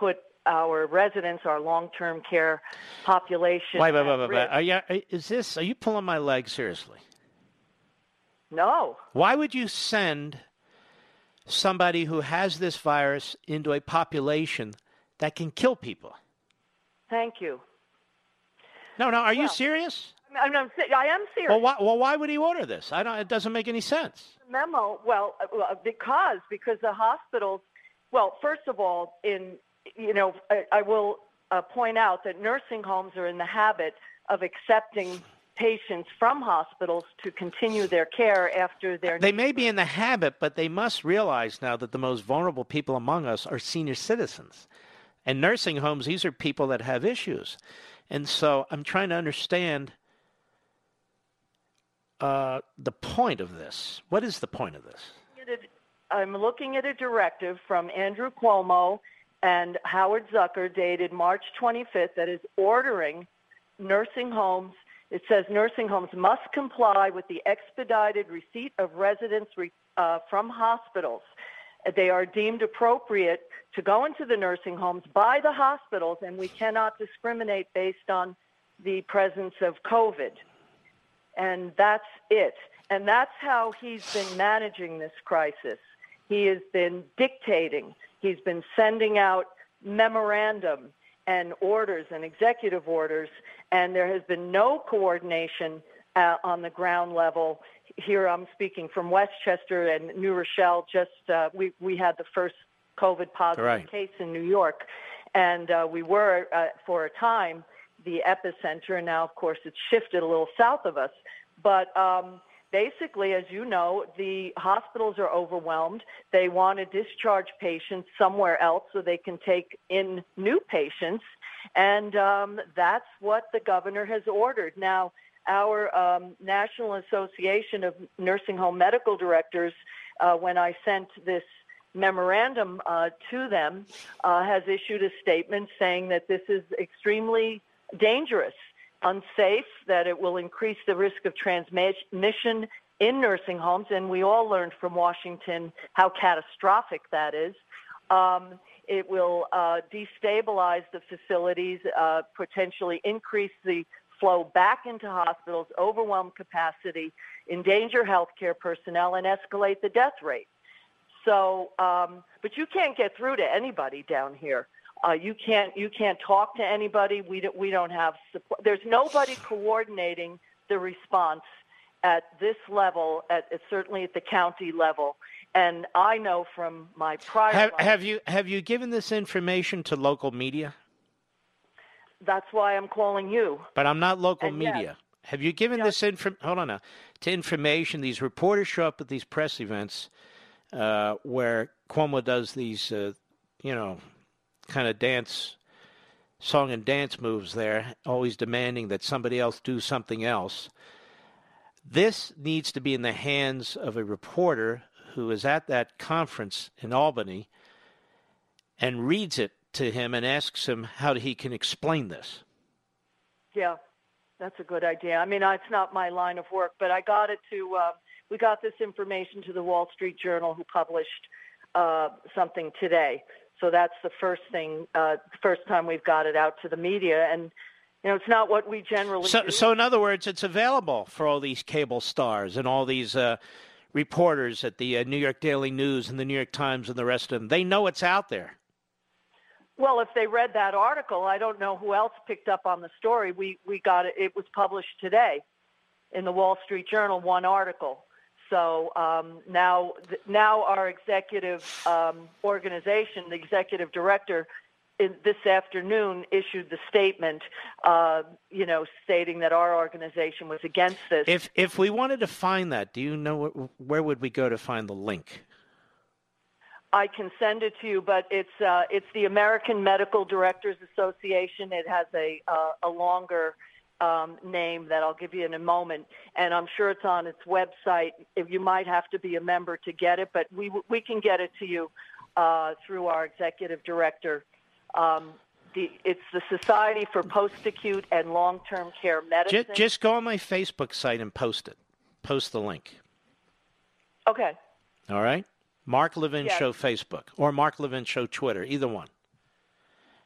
put our residents, our long-term care population. Wait. Are you pulling my leg seriously? No. Why would you send somebody who has this virus into a population that can kill people? Thank you. No. Are you serious? I am serious. Well, why would he order this? It doesn't make any sense. Memo. Well, because the hospitals. Well, first of all, I will point out that nursing homes are in the habit of accepting patients from hospitals to continue their care after their. They may be in the habit, but they must realize now that the most vulnerable people among us are senior citizens, and nursing homes. These are people that have issues, and so I'm trying to understand. The point of this. What is the point of this? I'm looking at a directive from Andrew Cuomo and Howard Zucker dated March 25th that is ordering nursing homes. It says nursing homes must comply with the expedited receipt of residents from hospitals. They are deemed appropriate to go into the nursing homes by the hospitals, and we cannot discriminate based on the presence of COVID. And that's it. And that's how he's been managing this crisis. He has been dictating. He's been sending out memorandum and orders and executive orders, and there has been no coordination on the ground level. Here I'm speaking from Westchester and New Rochelle. Just we had the first COVID-positive case in New York, and we were, for a time, the epicenter, and now, of course, it's shifted a little south of us. But basically, as you know, the hospitals are overwhelmed. They want to discharge patients somewhere else so they can take in new patients, and that's what the governor has ordered. Now, our National Association of Nursing Home Medical Directors, when I sent this memorandum to them, has issued a statement saying that this is extremely dangerous unsafe, that it will increase the risk of transmission in nursing homes, and we all learned from Washington how catastrophic that is. It will destabilize the facilities, potentially increase the flow back into hospitals, overwhelm capacity, endanger healthcare personnel, and escalate the death rate. So, but you can't get through to anybody down here. You can't talk to anybody. We don't have support. There's nobody coordinating the response at this level, certainly at the county level. And I know from my prior life, have you given this information to local media? That's why I'm calling you. But I'm not local media. Yes, have you given this to information? These reporters show up at these press events where Cuomo does these, kind of dance, song and dance moves there, always demanding that somebody else do something else. This needs to be in the hands of a reporter who is at that conference in Albany and reads it to him and asks him how he can explain this. Yeah, that's a good idea. I mean, it's not my line of work, but I got it to, we got this information to the Wall Street Journal, who published something today. So that's the first thing, first time we've got it out to the media. And, it's not what we generally do. So in other words, it's available for all these cable stars and all these reporters at the New York Daily News and the New York Times and the rest of them. They know it's out there. Well, if they read that article, I don't know who else picked up on the story. We got it. It was published today in the Wall Street Journal, one article. So now our executive organization, the executive director, this afternoon issued the statement, stating that our organization was against this. If we wanted to find that, do you know where would we go to find the link? I can send it to you, but it's the American Medical Directors Association. It has a longer name that I'll give you in a moment, and I'm sure it's on its website. You might have to be a member to get it, but we can get it to you through our executive director. It's the Society for Post-Acute and Long-Term Care Medicine. Just go on my Facebook site and post it. Post the link. Okay. All right? Mark Levin Show Facebook or Mark Levin Show Twitter, either one.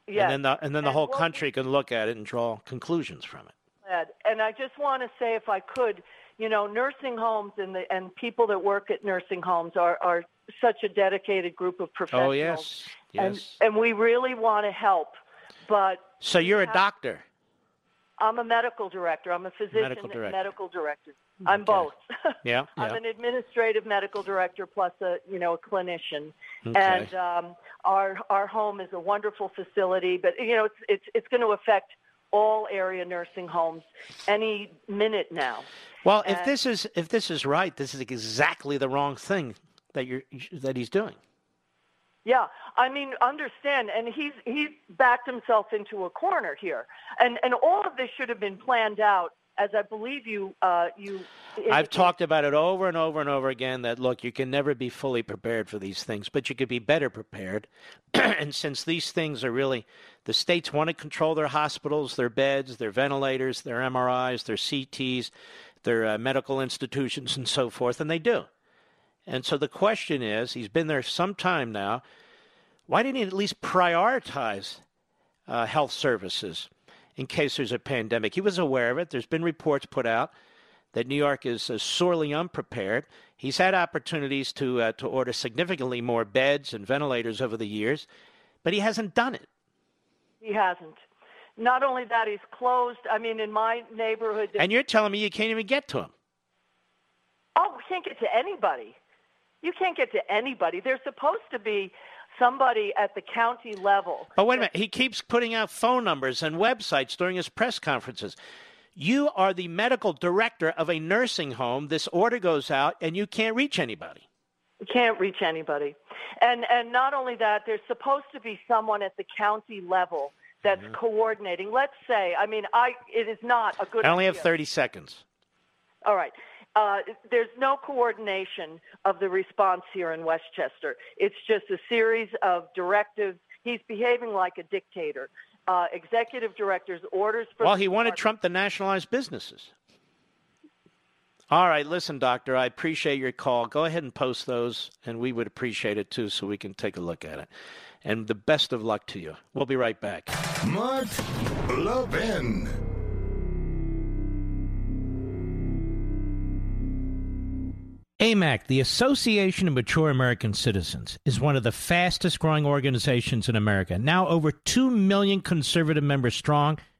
Yes. And then the whole country can look at it and draw conclusions from it. And I just want to say, if I could, nursing homes and people that work at nursing homes are such a dedicated group of professionals. Oh, yes. And we really want to help. But so you're a doctor? I'm a medical director. I'm a physician and medical director. I'm both. Yeah. I'm an administrative medical director plus a clinician. Okay. And our home is a wonderful facility, but it's going to affect all area nursing homes any minute now. Well, and if this is right, this is exactly the wrong thing that he's doing. Yeah, I mean, understand, and he's backed himself into a corner here, and all of this should have been planned out, as I believe I've talked about it over and over and over again. That look, you can never be fully prepared for these things, but you could be better prepared. And since these things are really, the states want to control their hospitals, their beds, their ventilators, their MRIs, their CTs, their medical institutions, and so forth, and they do. And so the question is, he's been there some time now, why didn't he at least prioritize health services in case there's a pandemic? He was aware of it. There's been reports put out that New York is sorely unprepared. He's had opportunities to order significantly more beds and ventilators over the years, but he hasn't done it. He hasn't. Not only that, he's closed. I mean, in my neighborhood. And you're telling me you can't even get to him. Oh, we can't get to anybody. You can't get to anybody. There's supposed to be somebody at the county level. But wait a minute. He keeps putting out phone numbers and websites during his press conferences. You are the medical director of a nursing home. This order goes out, and you can't reach anybody. You can't reach anybody. And not only that, there's supposed to be someone at the county level that's coordinating. Let's say, it is not a good idea. I only have 30 seconds. All right. There's no coordination of the response here in Westchester. It's just a series of directives. He's behaving like a dictator. executive director's orders. Well, he wanted Trump to nationalize businesses. All right, listen, Doctor, I appreciate your call. Go ahead and post those, and we would appreciate it, too, so we can take a look at it. And the best of luck to you. We'll be right back. Mark Levin. AMAC, the Association of Mature American Citizens, is one of the fastest-growing organizations in America. Now over 2 million conservative members strong,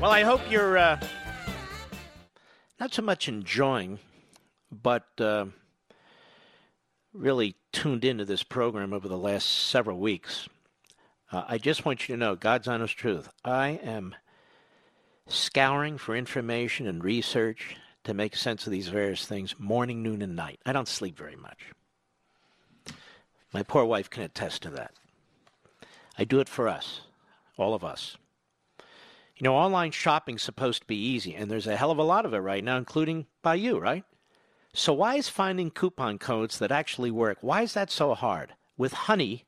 Well, I hope you're not so much enjoying, but really tuned into this program over the last several weeks. I just want you to know, God's honest truth, I am scouring for information and research to make sense of these various things morning, noon, and night. I don't sleep very much. My poor wife can attest to that. I do it for us, all of us. You know, online shopping's supposed to be easy, and there's a hell of a lot of it right now, including by you, right? So why is finding coupon codes that actually work, why is that so hard? With Honey,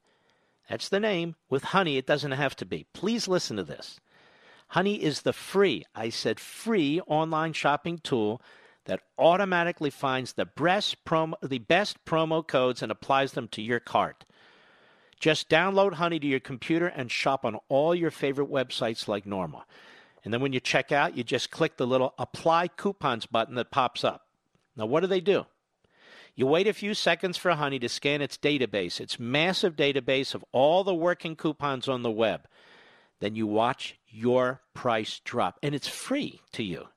that's the name, with Honey, it doesn't have to be. Please listen to this. Honey is the free, I said free, online shopping tool that automatically finds the best promo codes and applies them to your cart. Just download Honey to your computer and shop on all your favorite websites like normal. And then when you check out, you just click the little Apply Coupons button that pops up. Now, what do they do? You wait a few seconds for Honey to scan its database, its massive database of all the working coupons on the web. Then you watch your price drop, and it's free to you.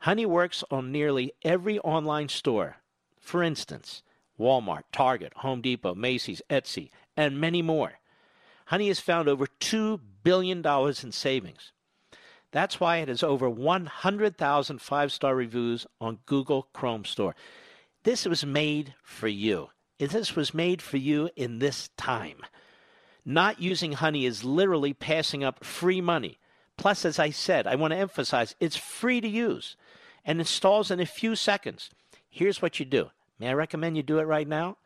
Honey works on nearly every online store. For instance, Walmart, Target, Home Depot, Macy's, Etsy, and many more. Honey has found over $2 billion in savings. That's why it has over 100,000 five-star reviews on Google Chrome Store. This was made for you. This was made for you in this time. Not using Honey is literally passing up free money. Plus, as I said, I want to emphasize, it's free to use and installs in a few seconds. Here's what you do. May I recommend you do it right now?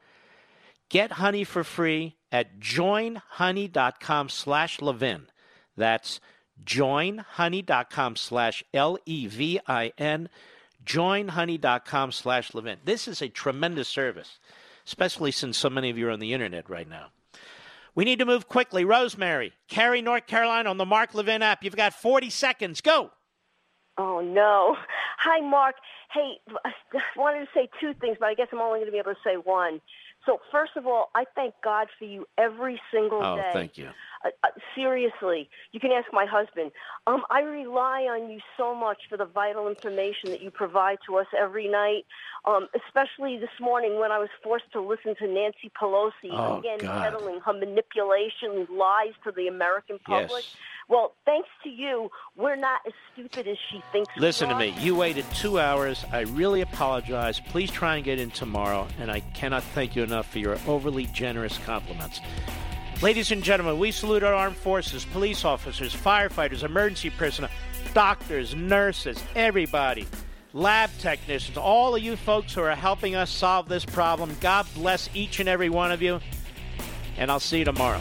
Get Honey for free at joinhoney.com/Levin. That's joinhoney.com/LEVIN, joinhoney.com/Levin. This is a tremendous service, especially since so many of you are on the internet right now. We need to move quickly. Rosemary, Cary, North Carolina on the Mark Levin app. You've got 40 seconds. Go. Oh, no. Hi, Mark. Hey, I wanted to say two things, but I guess I'm only going to be able to say one. So, first of all, I thank God for you every single day. Oh, thank you. Seriously, you can ask my husband. I rely on you so much for the vital information that you provide to us every night, especially this morning when I was forced to listen to Nancy Pelosi again peddling her manipulation lies to the American public. Yes. Well, thanks to you, we're not as stupid as she thinks we are. Listen to me. You waited 2 hours. I really apologize. Please try and get in tomorrow, and I cannot thank you enough for your overly generous compliments. Ladies and gentlemen, we salute our armed forces, police officers, firefighters, emergency personnel, doctors, nurses, everybody, lab technicians, all of you folks who are helping us solve this problem. God bless each and every one of you, and I'll see you tomorrow.